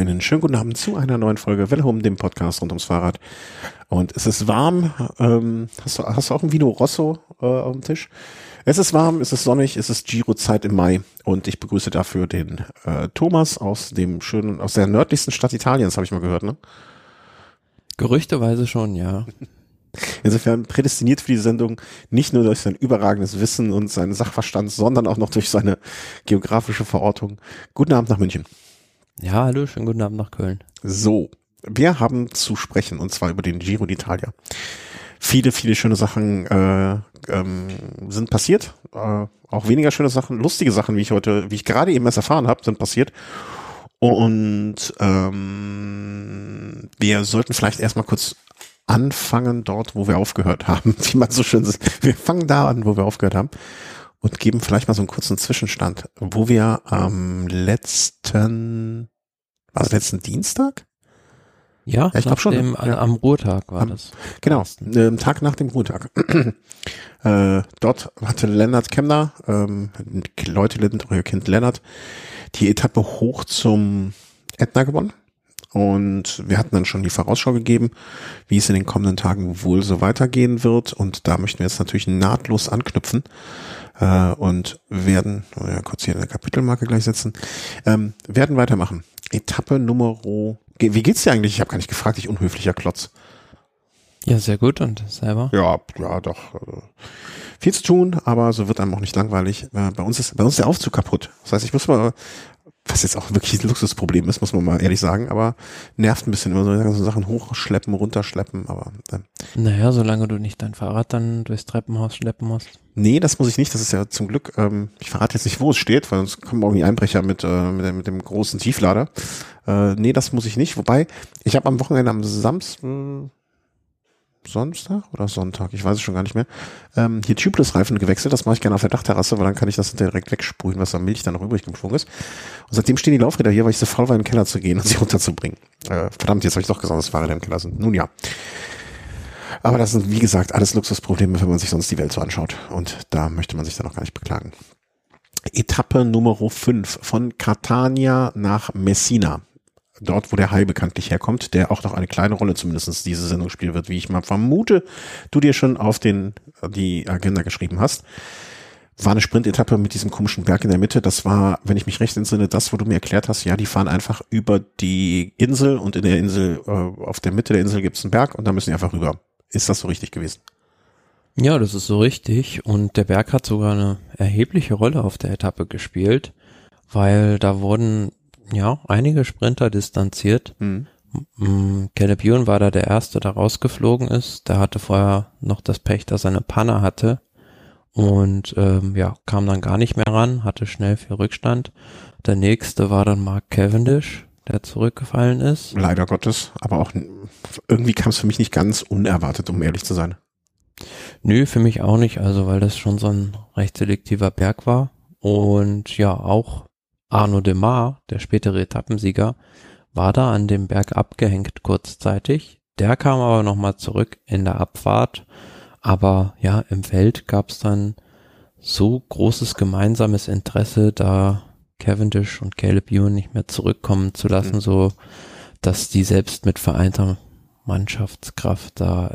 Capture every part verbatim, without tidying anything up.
Einen schönen guten Abend zu einer neuen Folge Welle um, dem Podcast rund ums Fahrrad. Und es ist warm. Ähm, hast du, hast du auch ein Vino Rosso äh, auf dem Tisch? Es ist warm, es ist sonnig, es ist Giro-Zeit im Mai. Und ich begrüße dafür den äh, Thomas aus dem schönen, aus der nördlichsten Stadt Italiens, habe ich mal gehört, ne? Gerüchteweise schon, ja. Insofern prädestiniert für die Sendung, nicht nur durch sein überragendes Wissen und seinen Sachverstand, sondern auch noch durch seine geografische Verortung. Guten Abend nach München. Ja, hallo, schönen guten Abend nach Köln. So, wir haben zu sprechen und zwar über den Giro d'Italia. Viele, viele schöne Sachen äh, ähm, sind passiert, äh, auch weniger schöne Sachen, lustige Sachen, wie ich heute, wie ich gerade eben erst erfahren habe, sind passiert. Und ähm, wir sollten vielleicht erstmal kurz anfangen dort, wo wir aufgehört haben, wie man so schön sagt. Wir fangen da an, wo wir aufgehört haben und geben vielleicht mal so einen kurzen Zwischenstand, wo wir am letzten, war es letzten Dienstag? Ja, ja, ich glaube schon. Dem, ja. Am Ruhetag war am, das. Genau, äh, Tag nach dem Ruhetag. äh, dort hatte Lennard Kämna, ähm, Leute, euer Kind Lennart, die Etappe hoch zum Ätna gewonnen. Und wir hatten dann schon die Vorausschau gegeben, wie es in den kommenden Tagen wohl so weitergehen wird. Und da möchten wir jetzt natürlich nahtlos anknüpfen äh, und werden, oh ja, kurz hier eine Kapitelmarke gleich setzen, ähm, werden weitermachen. Etappe Numero, wie geht's dir eigentlich? Ich habe gar nicht gefragt, ich unhöflicher Klotz. Ja, sehr gut. Und selber? Ja, ja, doch. Also viel zu tun, aber so wird einem auch nicht langweilig. Äh, bei uns ist, bei uns ist der Aufzug kaputt. Das heißt, ich muss mal, was jetzt auch wirklich ein Luxusproblem ist, muss man mal ehrlich sagen, aber nervt ein bisschen, immer so ganzen Sachen hochschleppen, runterschleppen, aber äh. Naja, solange du nicht dein Fahrrad dann durchs Treppenhaus schleppen musst. Nee, das muss ich nicht, das ist ja zum Glück, ähm, ich verrate jetzt nicht, wo es steht, weil sonst kommen auch die Einbrecher mit, äh, mit, mit dem großen Tieflader. Äh, nee, das muss ich nicht, wobei, ich habe am Wochenende am Samstag, Samstag oder Sonntag, ich weiß es schon gar nicht mehr, ähm, hier Tubeless-Reifen gewechselt, das mache ich gerne auf der Dachterrasse, weil dann kann ich das direkt wegsprühen, was an Milch dann noch übrig geschwungen ist. Und seitdem stehen die Laufräder hier, weil ich so faul war, in den Keller zu gehen und sie runterzubringen. Äh, verdammt, jetzt habe ich doch gesagt, dass Fahrräder im Keller sind. Nun ja. Aber das sind, wie gesagt, alles Luxusprobleme, wenn man sich sonst die Welt so anschaut. Und da möchte man sich dann auch gar nicht beklagen. Etappe Nummer fünf von Catania nach Messina. Dort, wo der Hai bekanntlich herkommt, der auch noch eine kleine Rolle zumindest diese Sendung spielen wird, wie ich mal vermute, du dir schon auf den die Agenda geschrieben hast. War eine Sprintetappe mit diesem komischen Berg in der Mitte. Das war, wenn ich mich recht entsinne, das, wo du mir erklärt hast, ja, die fahren einfach über die Insel und in der Insel, äh, auf der Mitte der Insel gibt es einen Berg und da müssen die einfach rüber. Ist das so richtig gewesen? Ja, das ist so richtig und der Berg hat sogar eine erhebliche Rolle auf der Etappe gespielt, weil da wurden ja einige Sprinter distanziert. Mhm. Caleb Ewan war da der Erste, der rausgeflogen ist. Der hatte vorher noch das Pech, dass er eine Panne hatte und ähm, ja kam dann gar nicht mehr ran, hatte schnell viel Rückstand. Der Nächste war dann Mark Cavendish, der zurückgefallen ist. Leider Gottes, aber auch irgendwie kam es für mich nicht ganz unerwartet, um ehrlich zu sein. Nö, für mich auch nicht, also weil das schon so ein recht selektiver Berg war und ja auch Arnaud Démare, der spätere Etappensieger, war da an dem Berg abgehängt kurzzeitig. Der kam aber nochmal zurück in der Abfahrt. Aber ja, im Feld gab es dann so großes gemeinsames Interesse, da Cavendish und Caleb Ewan nicht mehr zurückkommen zu lassen, mhm. so dass die selbst mit vereinter Mannschaftskraft da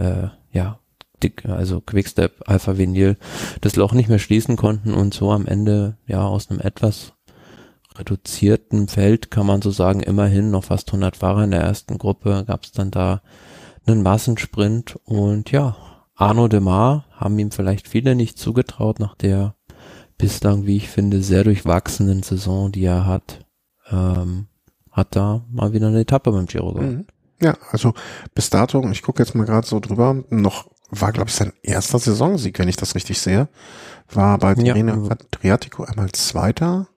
äh, ja dick, also Quickstep, Alpha Vinyl, das Loch nicht mehr schließen konnten und so am Ende ja aus einem etwas reduzierten Feld, kann man so sagen, immerhin noch fast hundert Fahrer in der ersten Gruppe, gab es dann da einen Massensprint und ja, Arnaud Démare haben ihm vielleicht viele nicht zugetraut nach der bislang, wie ich finde, sehr durchwachsenen Saison, die er hat, ähm, hat da mal wieder eine Etappe beim Giro gewonnen. Ja, also bis dato, ich gucke jetzt mal gerade so drüber, noch war, glaube ich, sein erster Saisonsieg, wenn ich das richtig sehe, war bei ja. Adriatico einmal Zweiter.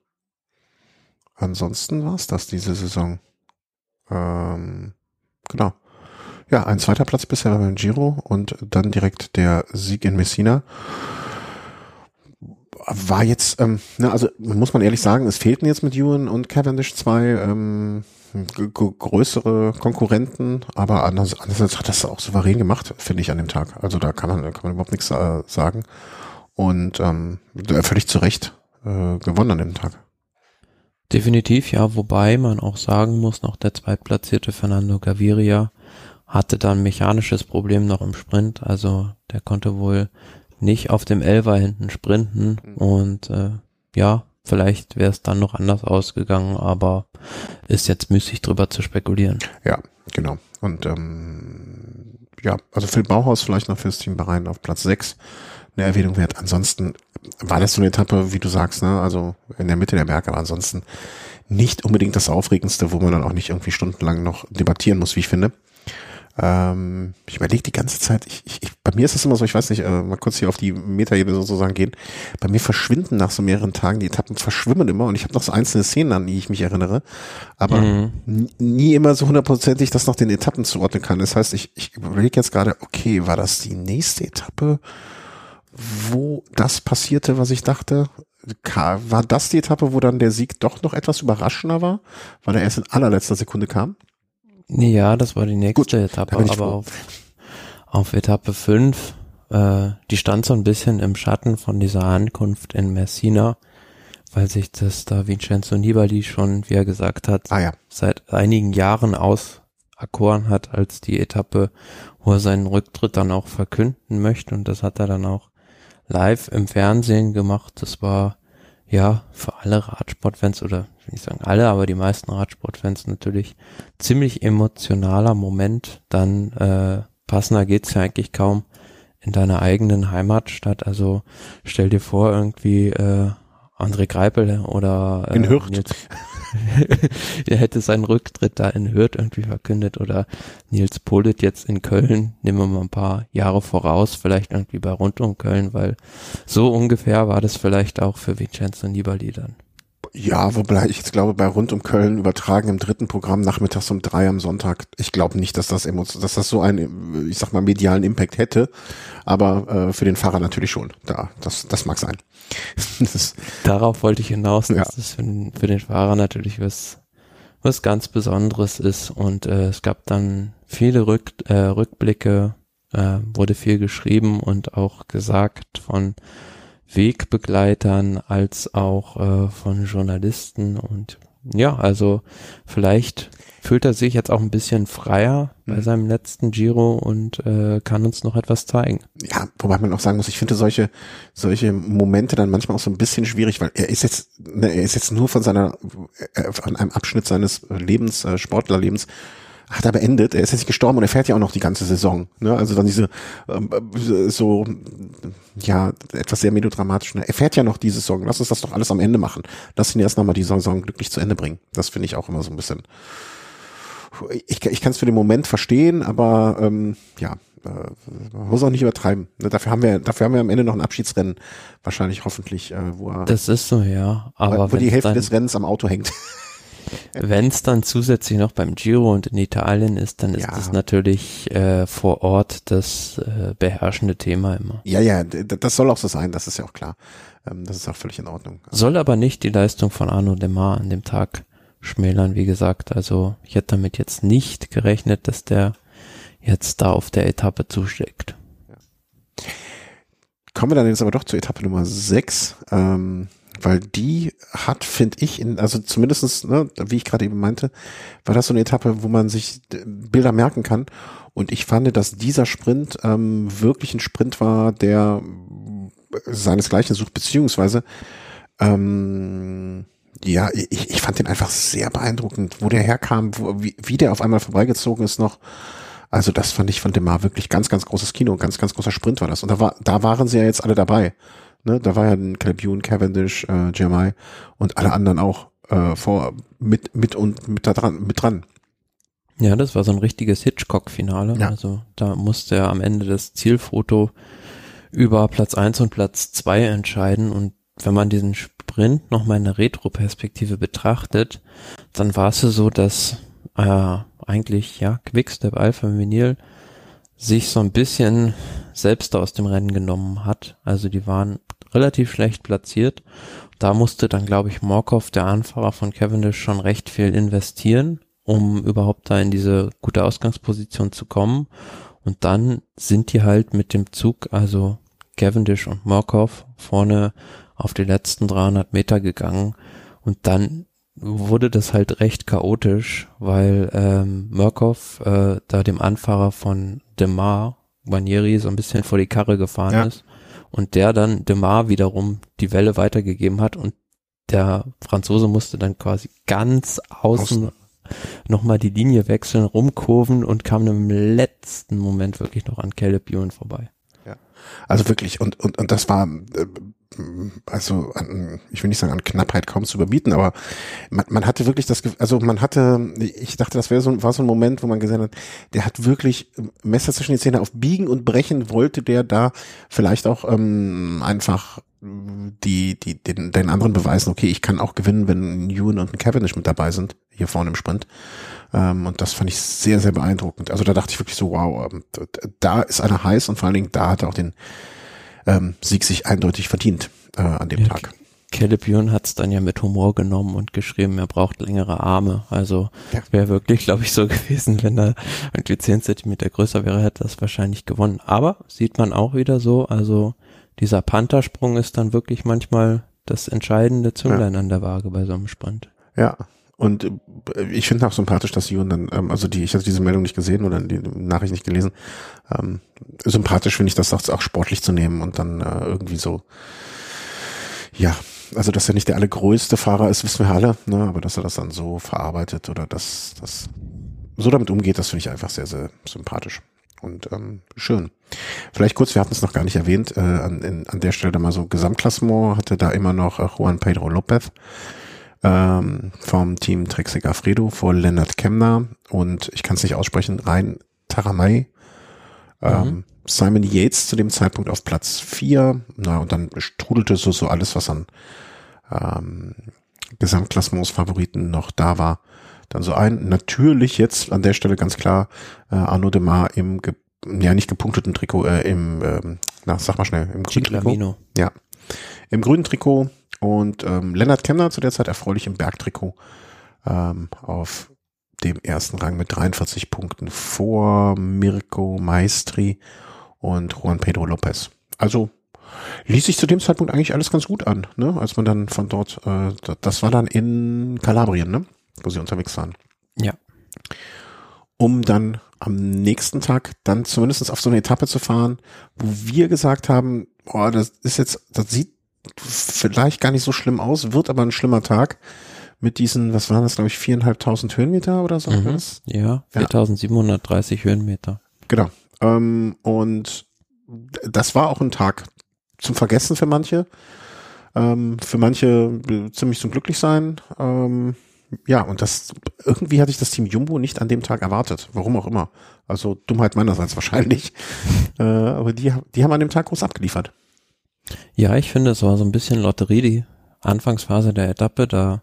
Ansonsten war es das diese Saison. Ähm, genau. Ja, ein zweiter Platz bisher beim Giro und dann direkt der Sieg in Messina. War jetzt, ähm, na, also muss man ehrlich sagen, es fehlten jetzt mit Ewan und Cavendish zwei ähm, größere Konkurrenten, aber anders, andererseits hat das auch souverän gemacht, finde ich, an dem Tag. Also da kann man, kann man überhaupt nichts äh, sagen. Und ähm, völlig zu Recht äh, gewonnen an dem Tag. Definitiv ja, wobei man auch sagen muss, noch der zweitplatzierte Fernando Gaviria hatte dann ein mechanisches Problem noch im Sprint, also der konnte wohl nicht auf dem Elfer hinten sprinten und äh, ja, vielleicht wäre es dann noch anders ausgegangen, aber ist jetzt müßig drüber zu spekulieren. Ja, genau. Und ähm, ja, also Phil Bauhaus vielleicht noch fürs Team Bahrain auf Platz sechs eine Erwähnung wert. Ansonsten war das so eine Etappe, wie du sagst, ne? Also in der Mitte der Berge, aber ansonsten nicht unbedingt das Aufregendste, wo man dann auch nicht irgendwie stundenlang noch debattieren muss, wie ich finde. Ähm, ich überlege die ganze Zeit, ich, ich, ich, bei mir ist das immer so, ich weiß nicht, äh, mal kurz hier auf die Metaebene sozusagen gehen, bei mir verschwinden nach so mehreren Tagen, die Etappen verschwimmen immer und ich habe noch so einzelne Szenen, an die ich mich erinnere, aber mhm. n- nie immer so hundertprozentig das noch den Etappen zuordnen kann. Das heißt, ich, ich überlege jetzt gerade, okay, war das die nächste Etappe, wo das passierte, was ich dachte? War das die Etappe, wo dann der Sieg doch noch etwas überraschender war, weil er erst in allerletzter Sekunde kam? Ja, das war die nächste Gut, Etappe, aber auf, auf Etappe fünf, äh, die stand so ein bisschen im Schatten von dieser Ankunft in Messina, weil sich das da Vincenzo Nibali schon, wie er gesagt hat, ah, ja. seit einigen Jahren auserkoren hat als die Etappe, wo er seinen Rücktritt dann auch verkünden möchte, und das hat er dann auch live im Fernsehen gemacht. Das war ja für alle Radsportfans, oder ich will nicht sagen alle, aber die meisten Radsportfans natürlich ziemlich emotionaler Moment. Dann äh, passender geht's ja eigentlich kaum in deiner eigenen Heimatstadt. Also stell dir vor, irgendwie äh, André Greipel oder äh, in Hürth. Nils, der hätte seinen Rücktritt da in Hürth irgendwie verkündet, oder Nils Pollitt jetzt in Köln, nehmen wir mal ein paar Jahre voraus, vielleicht irgendwie bei Rund um Köln, weil so ungefähr war das vielleicht auch für Vincenzo Nibali dann. Ja, wobei ich jetzt glaube, bei Rund um Köln übertragen im dritten Programm nachmittags um drei am Sonntag, ich glaube nicht, dass das emotion- dass das so einen, ich sag mal, medialen Impact hätte, aber äh, für den Fahrer natürlich schon. Da, das, das mag sein. das Darauf wollte ich hinaus, dass ja. das für den, für den Fahrer natürlich was, was ganz Besonderes ist, und äh, es gab dann viele Rück, äh, Rückblicke, äh, wurde viel geschrieben und auch gesagt von Wegbegleitern als auch äh, von Journalisten, und ja, also vielleicht fühlt er sich jetzt auch ein bisschen freier bei mhm. seinem letzten Giro und äh, kann uns noch etwas zeigen. Ja, wobei man auch sagen muss, ich finde solche solche Momente dann manchmal auch so ein bisschen schwierig, weil er ist jetzt ne, er ist jetzt nur von seiner von einem Abschnitt seines Lebens, äh, Sportlerlebens hat er beendet, er ist jetzt nicht gestorben und er fährt ja auch noch die ganze Saison, ne? Also dann diese äh, so, ja, etwas sehr melodramatisch, ne? Er fährt ja noch die Saison, lass uns das doch alles am Ende machen, lass ihn erst nochmal die Saison glücklich zu Ende bringen. Das finde ich auch immer so ein bisschen, ich, ich kann es für den Moment verstehen, aber ähm, ja, äh, man muss auch nicht übertreiben, ne? Dafür haben wir dafür haben wir am Ende noch ein Abschiedsrennen, wahrscheinlich, hoffentlich, äh, wo er, das ist so, ja, aber wo die Hälfte des Rennens am Auto hängt. Wenn es dann zusätzlich noch beim Giro und in Italien ist, dann ist ja. das natürlich äh, vor Ort das äh, beherrschende Thema immer. Ja, ja, das soll auch so sein, das ist ja auch klar. Ähm, das ist auch völlig in Ordnung. Soll aber nicht die Leistung von Arnaud Démare an dem Tag schmälern, wie gesagt. Also ich hätte damit jetzt nicht gerechnet, dass der jetzt da auf der Etappe zuschlägt. Ja. Kommen wir dann jetzt aber doch zur Etappe Nummer sechs, ähm, weil die hat, finde ich, in, also zumindestens, ne, wie ich gerade eben meinte, war das so eine Etappe, wo man sich Bilder merken kann. Und ich fand, dass dieser Sprint ähm, wirklich ein Sprint war, der seinesgleichen sucht, beziehungsweise ähm, ja, ich, ich fand den einfach sehr beeindruckend, wo der herkam, wo, wie, wie der auf einmal vorbeigezogen ist noch. Also das fand ich von Démare wirklich ganz, ganz großes Kino, ganz, ganz großer Sprint war das. Und da war, da waren sie ja jetzt alle dabei. Ne, da war ja ein Caleb Ewan, Cavendish, äh, Girmay und alle anderen auch äh, vor mit mit und mit da dran mit dran. Ja, das war so ein richtiges Hitchcock-Finale. Ja. Also da musste er am Ende das Zielfoto über Platz eins und Platz zwei entscheiden, und wenn man diesen Sprint noch mal in der Retro-Perspektive betrachtet, dann war es so, dass äh, eigentlich ja Quickstep Alpha-Vinyl sich so ein bisschen selbst aus dem Rennen genommen hat. Also die waren relativ schlecht platziert. Da musste dann, glaube ich, Morkov, der Anfahrer von Cavendish, schon recht viel investieren, um überhaupt da in diese gute Ausgangsposition zu kommen. Und dann sind die halt mit dem Zug, also Cavendish und Morkov, vorne auf die letzten dreihundert Meter gegangen. Und dann wurde das halt recht chaotisch, weil ähm, Murkoff äh, da dem Anfahrer von Démare, Guarnieri, so ein bisschen vor die Karre gefahren ja. ist und der dann Démare wiederum die Welle weitergegeben hat und der Franzose musste dann quasi ganz außen, außen. nochmal die Linie wechseln, rumkurven und kam im letzten Moment wirklich noch an Caleb Ewan vorbei. Ja, also wirklich und und und das war äh, also an, ich will nicht sagen an Knappheit kaum zu überbieten, aber man, man hatte wirklich das, also man hatte, ich dachte, das wäre so, war so ein Moment, wo man gesehen hat, der hat wirklich Messer zwischen die Zähne auf Biegen und Brechen wollte der da vielleicht auch ähm, einfach die die den, den anderen beweisen, okay, ich kann auch gewinnen, wenn Ewan und ein Cavendish mit dabei sind, hier vorne im Sprint. Ähm, und das fand ich sehr, sehr beeindruckend. Also da dachte ich wirklich so, wow, da ist einer heiß und vor allen Dingen da hat er auch den Ähm, Sieg sich eindeutig verdient äh, an dem ja, Tag. Caleb Ewan hat es dann ja mit Humor genommen und geschrieben, er braucht längere Arme. Also ja. wäre wirklich, glaube ich, so gewesen, wenn er irgendwie zehn Zentimeter größer wäre, hätte das wahrscheinlich gewonnen. Aber sieht man auch wieder so, also dieser Panther-Sprung ist dann wirklich manchmal das entscheidende Zünglein ja. an der Waage bei so einem Sprint. Ja. Und ich finde auch sympathisch, dass Ewan dann, ähm, also die, ich habe diese Meldung nicht gesehen oder die Nachricht nicht gelesen, ähm, sympathisch finde ich das auch, auch sportlich zu nehmen und dann äh, irgendwie so, ja, also dass er nicht der allergrößte Fahrer ist, wissen wir alle, ne, aber dass er das dann so verarbeitet oder dass das so damit umgeht, das finde ich einfach sehr, sehr sympathisch und ähm, schön. Vielleicht kurz, wir hatten es noch gar nicht erwähnt, äh, an, in, an der Stelle mal so Gesamtklassement hatte da immer noch äh, Juan Pedro Lopez, Ähm, vom Team Trek Segafredo vor Lennard Kämna und ich kann es nicht aussprechen, Rein Taramay, ähm, mhm. Simon Yates zu dem Zeitpunkt auf Platz vier, na und dann strudelte so so alles, was an ähm, Gesamtklassements-Favoriten noch da war, dann so ein. Natürlich jetzt an der Stelle ganz klar äh, Arnaud Démare im, ge- ja nicht gepunkteten Trikot, äh, im, ähm, na sag mal schnell, im grünen Trikot. Ja, im grünen Trikot. Und ähm, Lennard Kämna zu der Zeit erfreulich im Bergtrikot ähm, auf dem ersten Rang mit dreiundvierzig Punkten vor Mirko Maestri und Juan Pedro Lopez. Also ließ sich zu dem Zeitpunkt eigentlich alles ganz gut an, ne? Als man dann von dort, äh, das war dann in Kalabrien, ne? Wo sie unterwegs waren. Ja. Um dann am nächsten Tag dann zumindest auf so eine Etappe zu fahren, wo wir gesagt haben, boah, das ist jetzt, das sieht vielleicht gar nicht so schlimm aus, wird aber ein schlimmer Tag mit diesen, was waren das, glaube ich, viertausendfünfhundert Höhenmeter oder so? Mhm, ja, viertausendsiebenhundertdreißig ja. Höhenmeter. Genau. Ähm, und das war auch ein Tag zum Vergessen für manche. Ähm, für manche ziemlich zum Glücklichsein. Ähm, ja, und das, irgendwie hatte ich das Team Jumbo nicht an dem Tag erwartet. Warum auch immer. Also Dummheit meinerseits wahrscheinlich. äh, aber die, die haben an dem Tag groß abgeliefert. Ja, ich finde, es war so ein bisschen Lotterie, die Anfangsphase der Etappe, da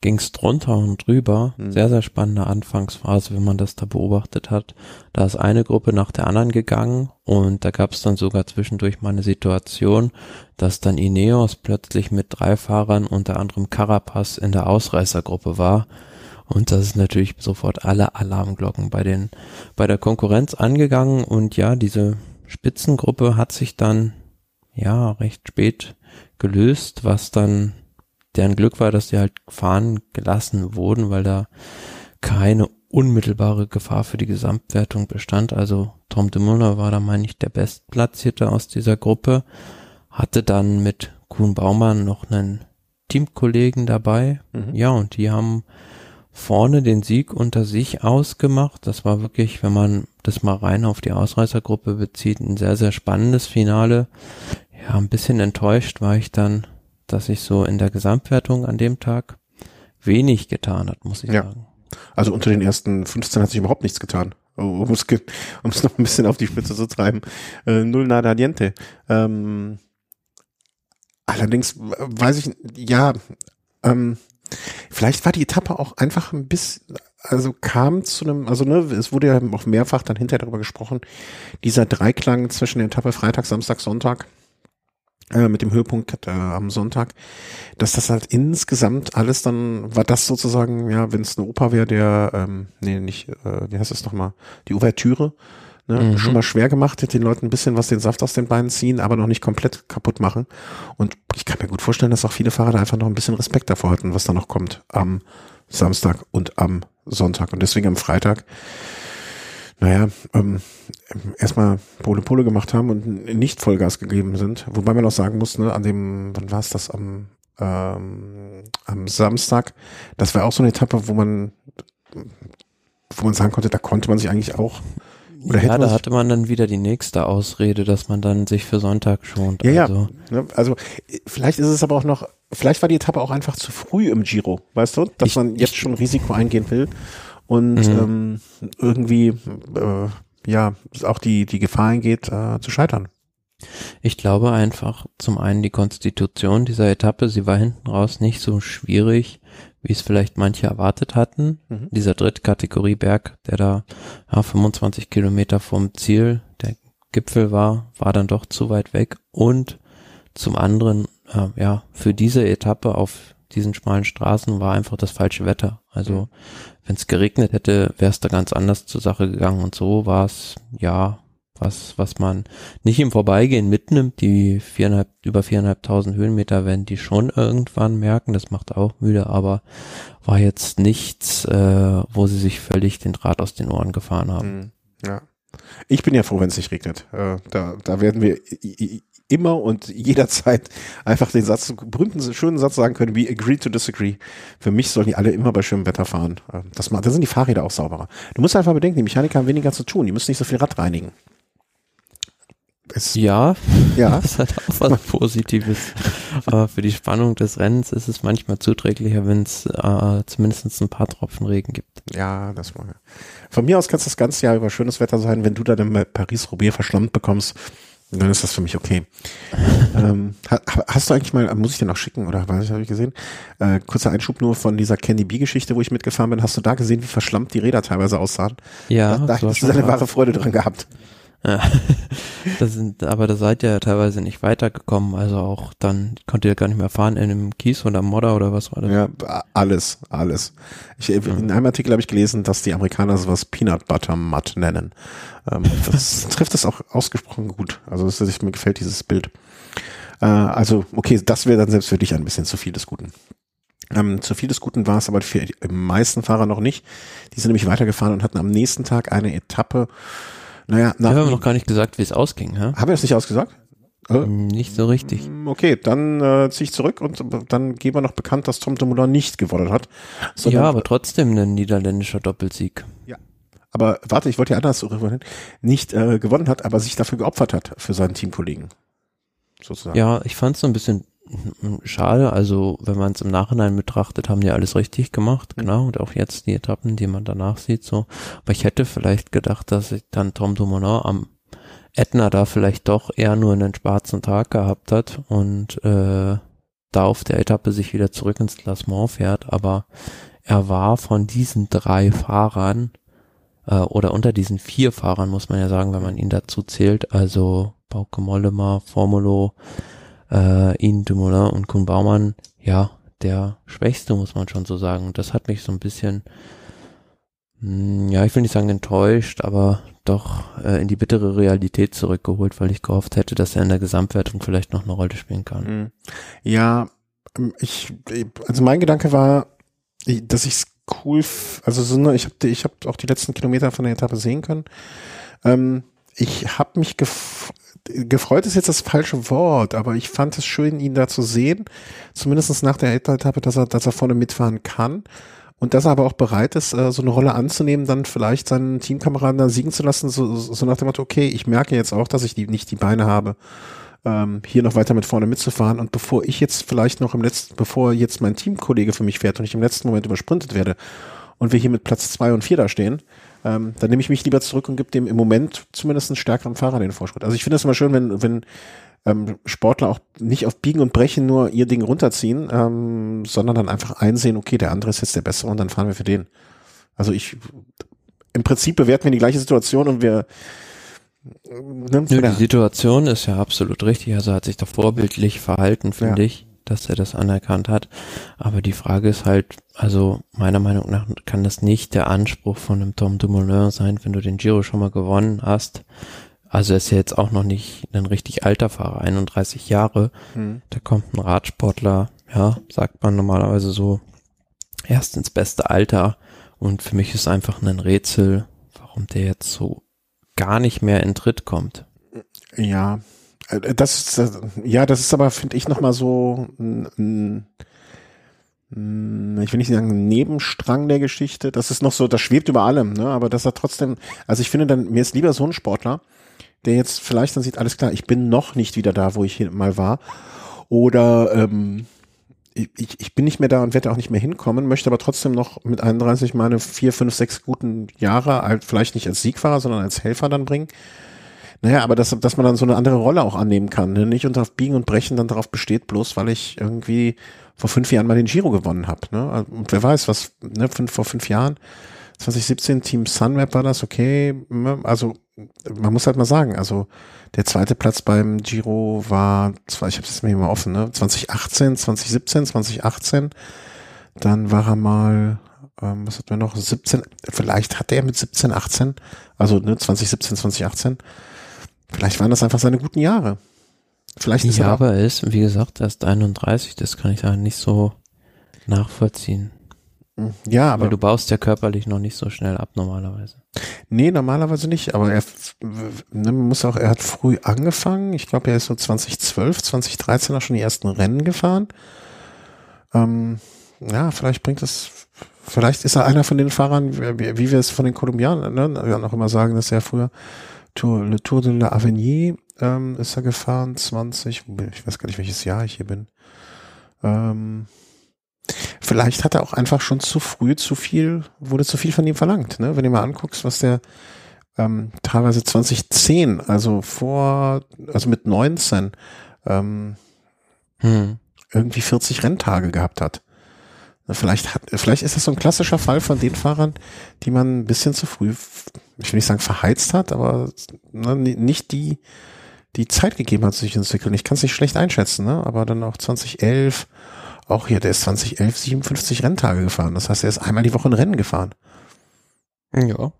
ging's drunter und drüber. Mhm. Sehr, sehr spannende Anfangsphase, wenn man das da beobachtet hat. Da ist eine Gruppe nach der anderen gegangen und da gab's dann sogar zwischendurch mal eine Situation, dass dann Ineos plötzlich mit drei Fahrern, unter anderem Carapaz, in der Ausreißergruppe war. Und das ist natürlich sofort alle Alarmglocken bei den, bei der Konkurrenz angegangen und ja, diese Spitzengruppe hat sich dann ja, recht spät gelöst, was dann deren Glück war, dass die halt fahren gelassen wurden, weil da keine unmittelbare Gefahr für die Gesamtwertung bestand. Also Tom Dumoulin war da, meine ich, der Bestplatzierte aus dieser Gruppe, hatte dann mit Koen Bouwman noch einen Teamkollegen dabei. Mhm. Ja, und die haben vorne den Sieg unter sich ausgemacht. Das war wirklich, wenn man das mal rein auf die Ausreißergruppe bezieht, ein sehr, sehr spannendes Finale. Ja, ein bisschen enttäuscht war ich dann, dass ich so in der Gesamtwertung an dem Tag wenig getan hat, muss ich ja. sagen. Also unter den ersten fünfzehn hat sich überhaupt nichts getan, um es, um es noch ein bisschen auf die Spitze zu treiben. Äh, null nada niente. Ähm, allerdings weiß ich, ja, ähm, vielleicht war die Etappe auch einfach ein bisschen, also kam zu einem, also ne, es wurde ja auch mehrfach dann hinterher darüber gesprochen, dieser Dreiklang zwischen der Etappe Freitag, Samstag, Sonntag, äh, mit dem Höhepunkt äh, am Sonntag, dass das halt insgesamt alles dann, war das sozusagen, ja, wenn es eine Oper wäre, der, ähm, nee, nicht, äh, wie heißt das nochmal, die Ouvertüre, ne, mhm. schon mal schwer gemacht, den Leuten ein bisschen was den Saft aus den Beinen ziehen, aber noch nicht komplett kaputt machen. Und ich kann mir gut vorstellen, dass auch viele Fahrer da einfach noch ein bisschen Respekt davor hatten, was da noch kommt am Samstag und am Sonntag. Und deswegen am Freitag, naja, ähm, erstmal Pole-Pole gemacht haben und nicht Vollgas gegeben sind. Wobei man auch sagen muss, ne, an dem, wann war es das, am, ähm, am Samstag, das war auch so eine Etappe, wo man wo man sagen konnte, da konnte man sich eigentlich auch oder ja, hätte da hatte man dann wieder die nächste Ausrede, dass man dann sich für Sonntag schont. Ja, also. ja. Also vielleicht ist es aber auch noch, vielleicht war die Etappe auch einfach zu früh im Giro, weißt du, dass ich, man jetzt ich, schon Risiko eingehen will und mhm. ähm, irgendwie äh, ja auch die die Gefahr eingeht, äh, zu scheitern. Ich glaube einfach, zum einen die Konstitution dieser Etappe, sie war hinten raus nicht so schwierig, wie es vielleicht manche erwartet hatten. Mhm. Dieser Drittkategorie-Berg, der da ja, fünfundzwanzig Kilometer vom Ziel, der Gipfel war, war dann doch zu weit weg. Und zum anderen, äh, ja, für diese Etappe auf diesen schmalen Straßen war einfach das falsche Wetter. Also wenn es geregnet hätte, wäre es da ganz anders zur Sache gegangen. Und so war es, ja, was was man nicht im Vorbeigehen mitnimmt, die viereinhalb, über viereinhalbtausend Höhenmeter werden die schon irgendwann merken, das macht auch müde, aber war jetzt nichts, äh, wo sie sich völlig den Draht aus den Ohren gefahren haben. Ja, ich bin ja froh, wenn es nicht regnet, äh, da, da werden wir immer und jederzeit einfach den Satz, berühmten, schönen Satz sagen können, we agree to disagree. Für mich sollen die alle immer bei schönem Wetter fahren, das, da sind die Fahrräder auch sauberer. Du musst einfach bedenken, die Mechaniker haben weniger zu tun, die müssen nicht so viel Rad reinigen. Es ja, ja, das hat auch was Positives. Aber für die Spannung des Rennens ist es manchmal zuträglicher, wenn es äh, zumindest ein paar Tropfen Regen gibt. Ja, das war ja. Von mir aus kann es das ganze Jahr über schönes Wetter sein. Wenn du dann im Paris-Roubaix verschlammt bekommst, dann ist das für mich okay. ähm, hast du eigentlich mal, muss ich dir noch schicken, oder weiß ich, habe ich gesehen, äh, kurzer Einschub nur von dieser Candy B-Geschichte, wo ich mitgefahren bin. Hast du da gesehen, wie verschlammt die Räder teilweise aussahen? Ja. Da, da hättest du deine wahre Freude dran gehabt. Das sind, aber da seid ihr ja teilweise nicht weitergekommen, also auch dann konnt ihr gar nicht mehr fahren in einem Kies oder Modder oder was war das? Ja, alles, alles. Ich, in einem Artikel habe ich gelesen, dass die Amerikaner sowas Peanut Butter Mud nennen. Das trifft es auch ausgesprochen gut. Also es, mir gefällt dieses Bild. Also okay, das wäre dann selbst für dich ein bisschen zu viel des Guten. Ähm, zu viel des Guten war es aber für die meisten Fahrer noch nicht. Die sind nämlich weitergefahren und hatten am nächsten Tag eine Etappe. Naja, nach, wir haben noch gar nicht gesagt, wie es ausging. Hä? Haben wir das nicht ausgesagt? Äh, nicht so richtig. Okay, dann äh, ziehe ich zurück und dann geben wir noch bekannt, dass Tom Dumoulin nicht gewonnen hat. Ja, aber trotzdem ein niederländischer Doppelsieg. Ja, aber warte, ich wollte ja anders rüber, nicht äh, gewonnen hat, aber sich dafür geopfert hat für seinen Teamkollegen. Sozusagen. Ja, ich fand es so ein bisschen schade, also wenn man es im Nachhinein betrachtet, haben die alles richtig gemacht, genau, und auch jetzt die Etappen, die man danach sieht, so, aber ich hätte vielleicht gedacht, dass ich dann Tom Dumoulin am Ätna da vielleicht doch eher nur einen schwarzen Tag gehabt hat und äh, da auf der Etappe sich wieder zurück ins Klassement fährt, aber er war von diesen drei Fahrern äh, oder unter diesen vier Fahrern, muss man ja sagen, wenn man ihn dazu zählt, also Bauke Mollema, Formolo, Äh, Ian Dumoulin und Koen Bouwman, ja, der Schwächste, muss man schon so sagen. Und das hat mich so ein bisschen, mh, ja, ich will nicht sagen enttäuscht, aber doch äh, in die bittere Realität zurückgeholt, weil ich gehofft hätte, dass er in der Gesamtwertung vielleicht noch eine Rolle spielen kann. Ja, ich, also mein Gedanke war, dass ich es cool, also so, ich habe ich hab auch die letzten Kilometer von der Etappe sehen können. Ähm, ich habe mich gefreut, gefreut ist jetzt das falsche Wort, aber ich fand es schön, ihn da zu sehen, zumindest nach der Etappe, dass er, dass er vorne mitfahren kann und dass er aber auch bereit ist, so eine Rolle anzunehmen, dann vielleicht seinen Teamkameraden da siegen zu lassen, so, so nach dem Motto, okay, ich merke jetzt auch, dass ich die, nicht die Beine habe, ähm, hier noch weiter mit vorne mitzufahren und bevor ich jetzt vielleicht noch im letzten, bevor jetzt mein Teamkollege für mich fährt und ich im letzten Moment übersprintet werde und wir hier mit Platz zwei und vier da stehen, Ähm, dann nehme ich mich lieber zurück und gebe dem im Moment zumindest einen stärkeren Fahrer den Vorschritt. Also ich finde das immer schön, wenn, wenn ähm, Sportler auch nicht auf Biegen und Brechen nur ihr Ding runterziehen, ähm, sondern dann einfach einsehen, okay, der andere ist jetzt der Bessere und dann fahren wir für den. Also ich, im Prinzip bewerten wir die gleiche Situation und wir ne, Nö, die Situation ist ja absolut richtig, also er hat sich da vorbildlich verhalten, finde ja. ich. dass er das anerkannt hat. Aber die Frage ist halt, also meiner Meinung nach kann das nicht der Anspruch von einem Tom Dumoulin sein, wenn du den Giro schon mal gewonnen hast. Also er ist ja jetzt auch noch nicht ein richtig alter Fahrer, einunddreißig Jahre. Hm. Da kommt ein Radsportler, ja, sagt man normalerweise so, erst ins beste Alter. Und für mich ist einfach ein Rätsel, warum der jetzt so gar nicht mehr in Tritt kommt. Ja, das ist, ja, das ist aber, finde ich, nochmal so ein, ein, ich will nicht sagen, ein Nebenstrang der Geschichte. Das ist noch so, das schwebt über allem, ne? Aber dass er trotzdem, also ich finde dann, mir ist lieber so ein Sportler, der jetzt vielleicht dann sieht, alles klar, ich bin noch nicht wieder da, wo ich mal war. Oder, ähm, Ich, ich bin nicht mehr da und werde auch nicht mehr hinkommen, möchte aber trotzdem noch mit einunddreißig meine vier, fünf, sechs guten Jahre, vielleicht nicht als Siegfahrer, sondern als Helfer dann bringen. Naja, aber dass, dass man dann so eine andere Rolle auch annehmen kann, ne? Nicht unter Biegen und Brechen dann darauf besteht, bloß weil ich irgendwie vor fünf Jahren mal den Giro gewonnen habe. Ne? Und wer weiß, was, ne? Fünf, vor fünf Jahren, zwanzig siebzehn, Team Sunweb war das, okay, also man muss halt mal sagen, also der zweite Platz beim Giro war, ich habe es jetzt mir mal offen, ne? zwanzig achtzehn, zwanzig siebzehn, zwanzig achtzehn, dann war er mal, ähm, was hat man noch, siebzehn, vielleicht hatte er mit siebzehn, achtzehn, also ne, zwanzig siebzehn, zwanzig achtzehn, vielleicht waren das einfach seine guten Jahre. Vielleicht ist ja, er aber er ist, wie gesagt, erst einunddreißig, das kann ich da nicht so nachvollziehen. Ja, aber weil du baust ja körperlich noch nicht so schnell ab normalerweise. Nee, normalerweise nicht, aber er ne, muss auch, er hat früh angefangen. Ich glaube, er ist so zwanzig zwölf, zwanzig dreizehn auch schon die ersten Rennen gefahren. Ähm, ja, vielleicht bringt das, vielleicht ist er einer von den Fahrern, wie, wie wir es von den Kolumbianern, ne, noch immer sagen, dass er früher Tour, Le Tour de l'Avenir ähm, ist er gefahren, zwanzig, ich weiß gar nicht, welches Jahr ich hier bin. Ähm, Vielleicht hat er auch einfach schon zu früh zu viel, wurde zu viel von ihm verlangt, ne? Wenn du mal anguckst, was der ähm, teilweise zwanzig zehn, also vor, also mit neunzehn, ähm, hm. irgendwie vierzig Renntage gehabt hat. Vielleicht hat, vielleicht ist das so ein klassischer Fall von den Fahrern, die man ein bisschen zu früh, ich will nicht sagen verheizt hat, aber ne, nicht die, die Zeit gegeben hat, sich zu entwickeln. Ich kann es nicht schlecht einschätzen, ne? Aber dann auch zwanzig elf, auch hier, der ist zwanzig elf siebenundfünfzig Renntage gefahren. Das heißt, er ist einmal die Woche ein Rennen gefahren. Ja.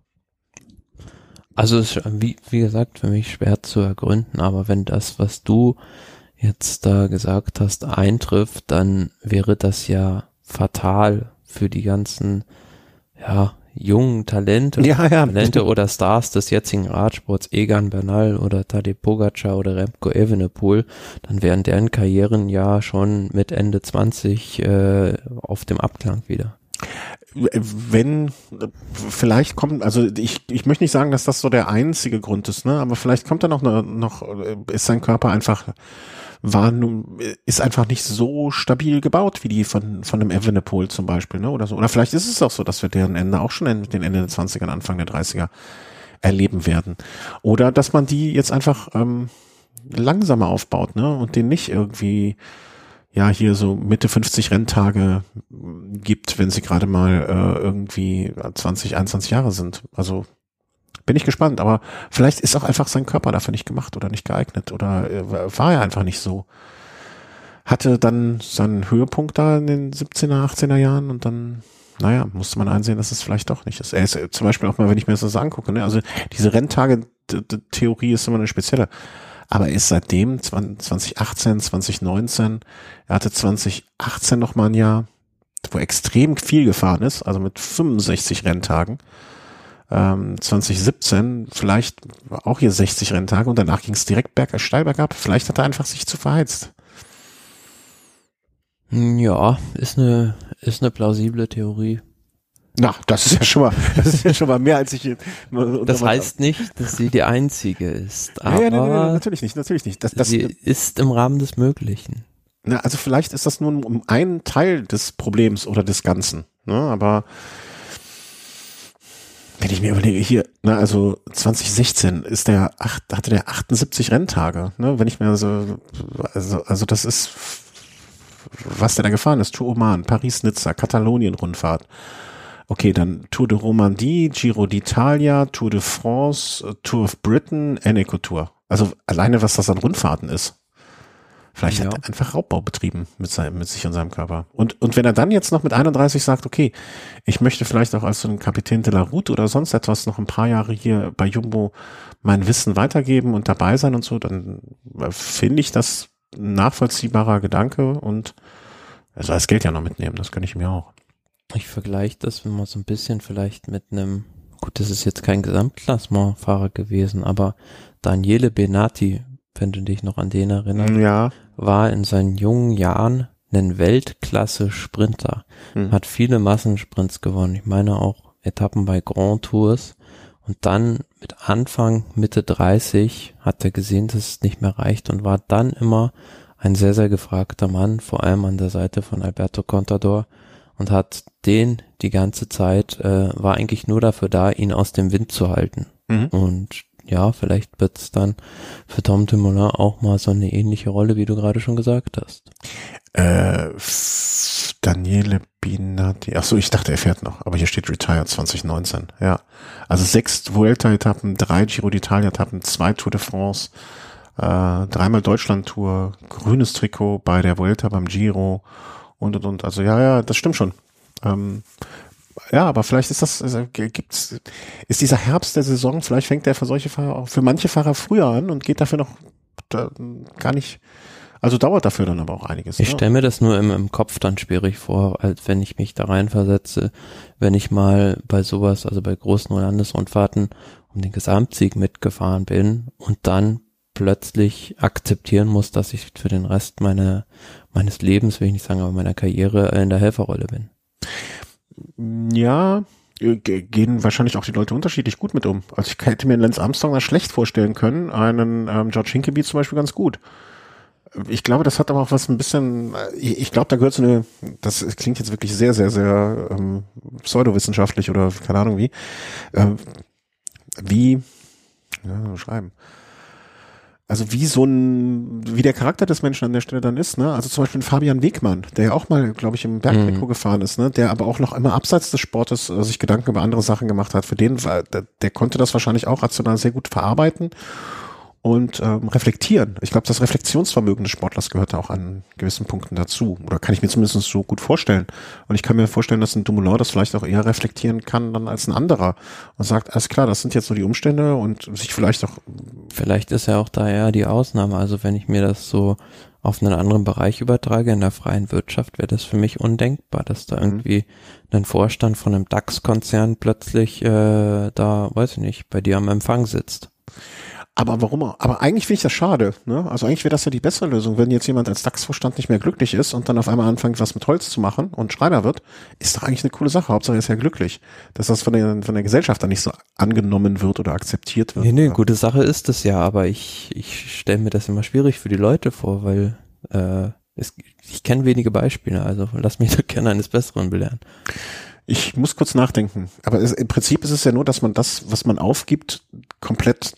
Also, es ist, wie, wie gesagt, für mich schwer zu ergründen, aber wenn das, was du jetzt da gesagt hast, eintrifft, dann wäre das ja fatal für die ganzen, ja, jungen Talente, ja, ja. Talente oder Stars des jetzigen Radsports, Egan Bernal oder Tadej Pogacar oder Remco Evenepoel, dann wären deren Karrieren ja schon mit Ende zwanzig äh, auf dem Abklang wieder. Wenn, vielleicht kommt, also ich, ich möchte nicht sagen, dass das so der einzige Grund ist, ne? Aber vielleicht kommt dann auch noch, noch ist sein Körper einfach, war nun, ist einfach nicht so stabil gebaut wie die von, von einem Evenepoel zum Beispiel, ne? Oder so. Oder vielleicht ist es auch so, dass wir deren Ende auch schon mit den Ende der zwanziger, Anfang der dreißiger erleben werden. Oder dass man die jetzt einfach ähm, langsamer aufbaut, ne? Und den nicht irgendwie, ja, hier so Mitte fünfzig Renntage gibt, wenn sie gerade mal äh, irgendwie zwanzig, einundzwanzig Jahre sind. Also bin ich gespannt, aber vielleicht ist auch einfach sein Körper dafür nicht gemacht oder nicht geeignet oder äh, war er einfach nicht so. Hatte dann seinen Höhepunkt da in den siebzehner, achtzehner Jahren und dann, naja, musste man einsehen, dass es vielleicht doch nicht ist. Er ist zum Beispiel auch mal, wenn ich mir das so angucke, ne? Also diese Renntage-Theorie ist immer eine spezielle. Aber er ist seitdem zwanzig achtzehn, zwanzig neunzehn, er hatte zwanzig achtzehn nochmal ein Jahr, wo extrem viel gefahren ist, also mit fünfundsechzig Renntagen, ähm, zwanzig siebzehn vielleicht auch hier sechzig Renntage und danach ging es direkt berg, steil bergab, vielleicht hat er einfach sich zu verheizt. Ja, ist eine, ist eine plausible Theorie. Na, das ist ja schon mal, das ist ja schon mal mehr als ich. Das heißt nicht, dass sie die einzige ist. Aber ja, ja, nein, nein, nein, natürlich nicht, natürlich nicht. Das, das sie ist im Rahmen des Möglichen. Na, also vielleicht ist das nur um einen Teil des Problems oder des Ganzen. Ne? Aber wenn ich mir überlege, hier, na, also zwanzig sechzehn ist der acht, hatte der achtundsiebzig Renntage. Ne? Wenn ich mir so, also, also das ist, was der da gefahren ist: Tour Oman, Paris-Nizza, Katalonien-Rundfahrt. Okay, dann Tour de Romandie, Giro d'Italia, Tour de France, Tour of Britain, Eneco Tour. Also alleine, was das an Rundfahrten ist. Vielleicht ja. hat er einfach Raubbau betrieben mit, seinem, mit sich und seinem Körper. Und, und wenn er dann jetzt noch mit einunddreißig sagt, okay, ich möchte vielleicht auch als so ein Kapitän de la Route oder sonst etwas noch ein paar Jahre hier bei Jumbo mein Wissen weitergeben und dabei sein und so, dann finde ich das ein nachvollziehbarer Gedanke und also das Geld ja noch mitnehmen, das könnte ich mir auch. Ich vergleiche das, wenn man so ein bisschen vielleicht mit einem, gut, das ist jetzt kein Gesamtklassementfahrer gewesen, aber Daniele Benati, wenn du dich noch an den erinnerst, ja. war in seinen jungen Jahren ein Weltklasse-Sprinter, hm. hat viele Massensprints gewonnen, ich meine auch Etappen bei Grand Tours und dann mit Anfang, Mitte dreißig hat er gesehen, dass es nicht mehr reicht und war dann immer ein sehr, sehr gefragter Mann, vor allem an der Seite von Alberto Contador und hat den die ganze Zeit, äh, war eigentlich nur dafür da, ihn aus dem Wind zu halten. Mhm. Und ja, vielleicht wird es dann für Tom Dumoulin auch mal so eine ähnliche Rolle, wie du gerade schon gesagt hast. Äh, Daniele Binati, achso, ich dachte, er fährt noch, aber hier steht Retired zwanzig neunzehn, ja. Also sechs Vuelta-Etappen, drei Giro d'Italia-Etappen, zwei Tour de France, äh, dreimal Deutschland-Tour, grünes Trikot bei der Vuelta, beim Giro und, und, und. Also ja, ja, das stimmt schon. Ähm, ja, aber vielleicht ist das, also gibt's, ist dieser Herbst der Saison, vielleicht fängt der für solche Fahrer auch, für manche Fahrer früher an und geht dafür noch da, gar nicht, also dauert dafür dann aber auch einiges. Ich ja. stelle mir das nur im, im Kopf dann schwierig vor, als wenn ich mich da reinversetze, wenn ich mal bei sowas, also bei großen Landesrundfahrten um den Gesamtsieg mitgefahren bin und dann plötzlich akzeptieren muss, dass ich für den Rest meiner, meines Lebens, will ich nicht sagen, aber meiner Karriere in der Helferrolle bin. Ja, gehen wahrscheinlich auch die Leute unterschiedlich gut mit um. Also ich hätte mir einen Lance Armstrong da schlecht vorstellen können, einen ähm, George Hinkeby zum Beispiel ganz gut. Ich glaube, das hat aber auch was ein bisschen, ich, ich glaube, da gehört so eine, das klingt jetzt wirklich sehr, sehr, sehr ähm, pseudowissenschaftlich oder keine Ahnung wie, ähm, wie, ja, so schreiben. Also wie so ein, wie der Charakter des Menschen an der Stelle dann ist, ne? Also zum Beispiel Fabian Wegmann, der ja auch mal, glaube ich, im Bergtrikot mhm. gefahren ist, ne? Der aber auch noch immer abseits des Sportes äh, sich Gedanken über andere Sachen gemacht hat. Für den war, der, der konnte das wahrscheinlich auch rational sehr gut verarbeiten und ähm, reflektieren. Ich glaube, das Reflexionsvermögen des Sportlers gehört auch an gewissen Punkten dazu. Oder kann ich mir zumindest so gut vorstellen. Und ich kann mir vorstellen, dass ein Dumoulin das vielleicht auch eher reflektieren kann dann als ein anderer. Und sagt, alles klar, das sind jetzt so die Umstände und sich vielleicht auch... Vielleicht ist ja auch da eher die Ausnahme. Also wenn ich mir das so auf einen anderen Bereich übertrage, in der freien Wirtschaft, wäre das für mich undenkbar, dass da irgendwie mhm. ein Vorstand von einem DAX-Konzern plötzlich äh, da, weiß ich nicht, bei dir am Empfang sitzt. Aber warum auch? Aber eigentlich finde ich das schade, ne? Also eigentlich wäre das ja die bessere Lösung, wenn jetzt jemand als DAX-Vorstand nicht mehr glücklich ist und dann auf einmal anfängt, was mit Holz zu machen und Schreiner wird, ist doch eigentlich eine coole Sache. Hauptsache er ist ja glücklich, dass das von der, von der Gesellschaft dann nicht so angenommen wird oder akzeptiert wird. Nee, nee, gute Sache ist es ja, aber ich, ich stelle mir das immer schwierig für die Leute vor, weil äh, es, ich kenne wenige Beispiele, also lass mich doch gerne eines Besseren belehren. Ich muss kurz nachdenken, aber es, im Prinzip ist es ja nur, dass man das, was man aufgibt, komplett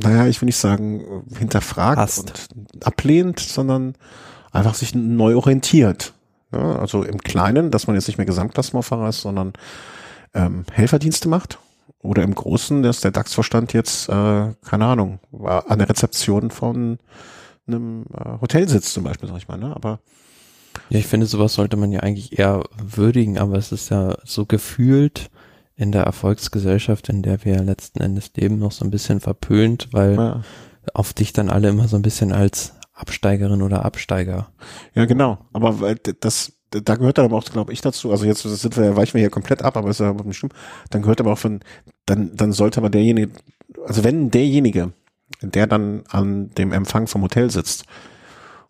naja, ich will nicht sagen, hinterfragt Hast. und ablehnt, sondern einfach sich neu orientiert. Ja, also im Kleinen, dass man jetzt nicht mehr Gesamtklassementfahrer ist, sondern ähm, Helferdienste macht. Oder im Großen, dass der DAX-Vorstand jetzt, äh, keine Ahnung, an der Rezeption von einem äh, Hotel sitzt zum Beispiel, sag ich mal. Ne? Aber ja, ich finde, sowas sollte man ja eigentlich eher würdigen, aber es ist ja so gefühlt, in der Erfolgsgesellschaft, in der wir letzten Endes leben, noch so ein bisschen verpönt, weil ja. auf dich dann alle immer so ein bisschen als Absteigerin oder Absteiger. Ja, genau. Aber das, da gehört dann aber auch, glaube ich, dazu. Also jetzt sind wir, weichen wir hier komplett ab, aber ist ja nicht schlimm. Dann gehört aber auch von, dann, dann sollte aber derjenige, also wenn derjenige, der dann an dem Empfang vom Hotel sitzt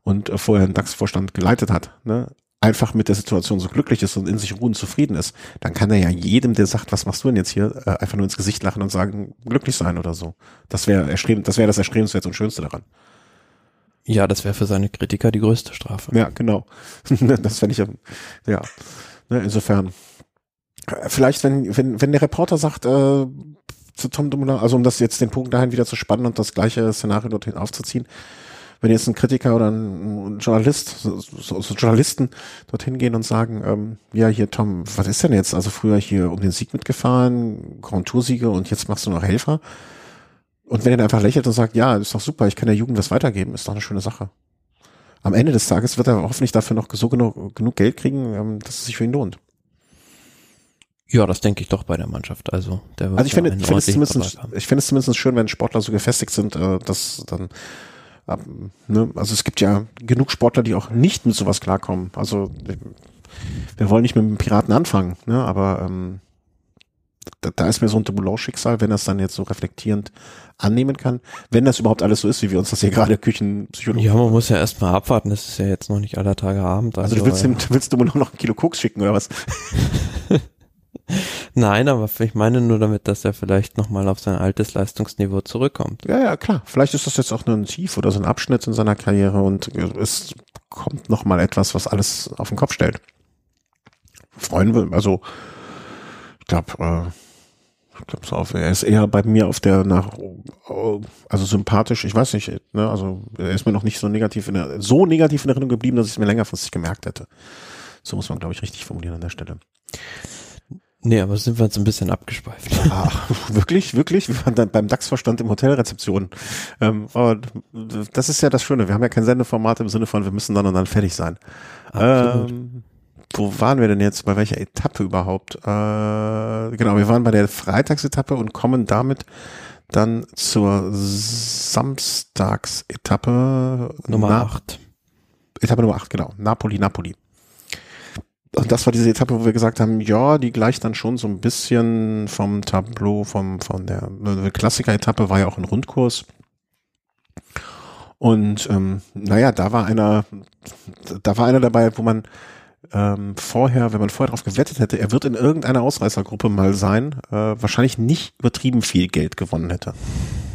und vorher einen DAX-Vorstand geleitet hat, ne, einfach mit der Situation so glücklich ist und in sich ruhend zufrieden ist, dann kann er ja jedem, der sagt, was machst du denn jetzt hier, einfach nur ins Gesicht lachen und sagen, glücklich sein oder so. Das wäre erstreben, das wäre das Erstrebenswerte und Schönste daran. Ja, das wäre für seine Kritiker die größte Strafe. Ja, genau. Das fände ich ja, ja. Insofern. Vielleicht, wenn, wenn, wenn der Reporter sagt, äh, zu Tom Dumoulin, also um das jetzt den Punkt dahin wieder zu spannen und das gleiche Szenario dorthin aufzuziehen, wenn jetzt ein Kritiker oder ein Journalist, so, so, so Journalisten dorthin gehen und sagen, ähm, ja hier Tom, was ist denn jetzt? Also früher hier um den Sieg mitgefahren, Grand Tour-Siege und jetzt machst du noch Helfer. Und wenn er dann einfach lächelt und sagt, ja, ist doch super, ich kann der Jugend was weitergeben, ist doch eine schöne Sache. am Ende des Tages wird er hoffentlich dafür noch so genug, genug Geld kriegen, dass es sich für ihn lohnt. Ja, das denke ich doch bei der Mannschaft. Also, der wird also ich finde, find es zumindest, ich finde es zumindest schön, wenn Sportler so gefestigt sind, dass dann, ne, also es gibt ja genug Sportler, die auch nicht mit sowas klarkommen. Also wir wollen nicht mit dem Piraten anfangen, ne, aber ähm, da, da ist mir so ein Dumoulin-Schicksal, wenn er es dann jetzt so reflektierend annehmen kann, wenn das überhaupt alles so ist, wie wir uns das hier gerade Küchenpsychologen. Ja, man muss ja erstmal abwarten, das ist ja jetzt noch nicht aller Tage Abend. Also, also du willst, ja. dem, willst du Dumoulin noch ein Kilo Koks schicken oder was? Nein, aber ich meine nur damit, dass er vielleicht nochmal auf sein altes Leistungsniveau zurückkommt. Ja, ja, klar. Vielleicht ist das jetzt auch nur ein Tief oder so ein Abschnitt in seiner Karriere und es kommt nochmal etwas, was alles auf den Kopf stellt. Freuen wir, also ich glaube, äh, ich glaube so auf, er ist eher bei mir auf der nach, also sympathisch, ich weiß nicht, ne, also er ist mir noch nicht so negativ in der, so negativ in der Erinnerung geblieben, dass ich es mir längerfristig gemerkt hätte. So muss man, glaube ich, richtig formulieren an der Stelle. Nee, aber sind wir jetzt ein bisschen abgeschweift. Ach, wirklich, wirklich? Wir waren dann beim DAX-Vorstand im Hotelrezeption. Ähm, aber das ist ja das Schöne. Wir haben ja kein Sendeformat im Sinne von, wir müssen dann und dann fertig sein. Absolut. Ähm, wo waren wir denn jetzt? Bei welcher Etappe überhaupt? Äh, genau, wir waren bei der Freitagsetappe und kommen damit dann zur Samstagsetappe. Nummer acht. Etappe Nummer acht, genau. Napoli, Napoli. Und das war diese Etappe, wo wir gesagt haben, ja, die gleicht dann schon so ein bisschen vom Tableau, vom, von der Klassiker-Etappe, war ja auch ein Rundkurs. Und ähm, naja, da war einer, da war einer dabei, wo man ähm, vorher, wenn man vorher drauf gewettet hätte, er wird in irgendeiner Ausreißergruppe mal sein, äh, wahrscheinlich nicht übertrieben viel Geld gewonnen hätte.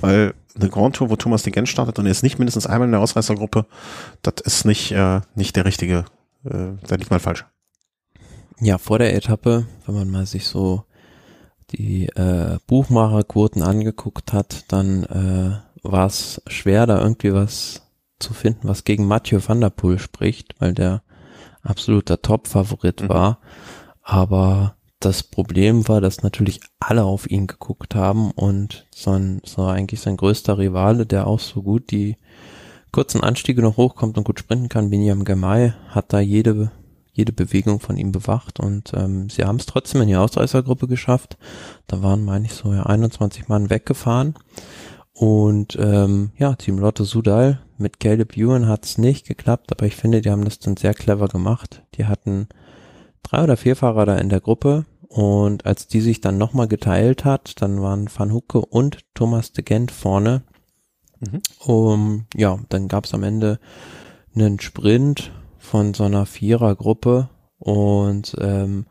Weil eine Grand Tour, wo Thomas De Gendt startet und er ist nicht mindestens einmal in der Ausreißergruppe, das ist nicht, äh, nicht der richtige, äh, da liegt man falsch. Ja, vor der Etappe, wenn man mal sich so die äh, Buchmacherquoten angeguckt hat, dann äh, war es schwer, da irgendwie was zu finden, was gegen Mathieu van der Poel spricht, weil der absoluter Top-Favorit mhm. war. Aber das Problem war, dass natürlich alle auf ihn geguckt haben und so, ein, so eigentlich sein größter Rivale, der auch so gut die kurzen Anstiege noch hochkommt und gut sprinten kann, Biniam Girmay, hat da jede jede Bewegung von ihm bewacht und ähm, sie haben es trotzdem in die Ausreißergruppe geschafft. Da waren, meine ich, so ja einundzwanzig Mann weggefahren und ähm, ja, Team Lotto Soudal mit Caleb Ewan hat es nicht geklappt, aber ich finde, die haben das dann sehr clever gemacht. Die hatten drei oder vier Fahrer da in der Gruppe und als die sich dann nochmal geteilt hat, dann waren Van Hucke und Thomas De Gendt vorne. Mhm. Um, ja, dann gab es am Ende einen Sprint von so einer Vierergruppe und ähm,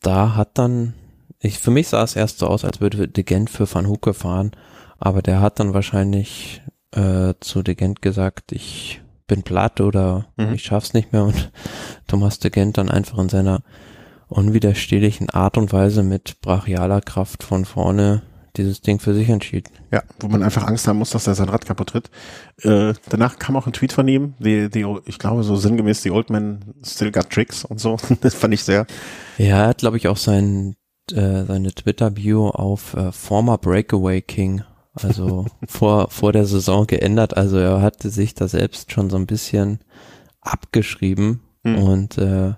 da hat dann, ich für mich sah es erst so aus, als würde De Gendt für Van Hucke fahren, aber der hat dann wahrscheinlich äh, zu De Gendt gesagt, ich bin platt oder mhm. ich schaff's nicht mehr und Thomas De Gendt dann einfach in seiner unwiderstehlichen Art und Weise mit brachialer Kraft von vorne dieses Ding für sich entschied. Ja, wo man einfach Angst haben muss, dass er sein Rad kaputt tritt. Äh, danach kam auch ein Tweet von ihm, die, die, ich glaube so sinngemäß, die Old Man still got tricks und so. Das fand ich sehr. Ja, er hat, glaube ich, auch sein, äh, seine Twitter-Bio auf äh, Former Breakaway King, also vor, vor der Saison geändert. Also er hatte sich da selbst schon so ein bisschen abgeschrieben hm. und äh,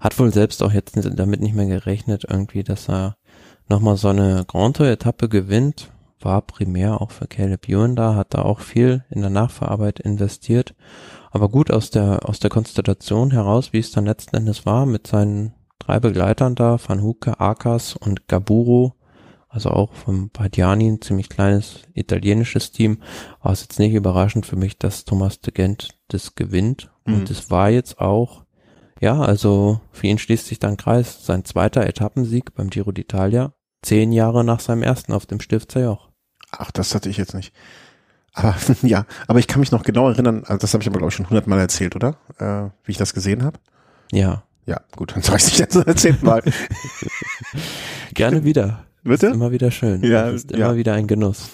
hat wohl selbst auch jetzt damit nicht mehr gerechnet irgendwie, dass er nochmal so eine Grand Tour-Etappe gewinnt, war primär auch für Caleb Ewan da, hat da auch viel in der Nachverarbeit investiert, aber gut aus der aus der Konstellation heraus, wie es dann letzten Endes war, mit seinen drei Begleitern da, Van Hucke, Akas und Gaburo, also auch vom Bardiani, ein ziemlich kleines italienisches Team, war es jetzt nicht überraschend für mich, dass Thomas De Gendt das gewinnt mhm. und es war jetzt auch, ja, also für ihn schließt sich dann Kreis. Sein zweiter Etappensieg beim Giro d'Italia, zehn Jahre nach seinem ersten auf dem Stifter Joch. Ach, das hatte ich jetzt nicht. Aber ja, aber ich kann mich noch genau erinnern, also das habe ich aber, glaube ich, schon hundertmal erzählt, oder? Äh, wie ich das gesehen habe. Ja. Ja, gut, dann sage ich es jetzt zum zehnten Mal. Gerne wieder. Bitte? Ist immer wieder schön. Ja, das ist immer ja. wieder ein Genuss.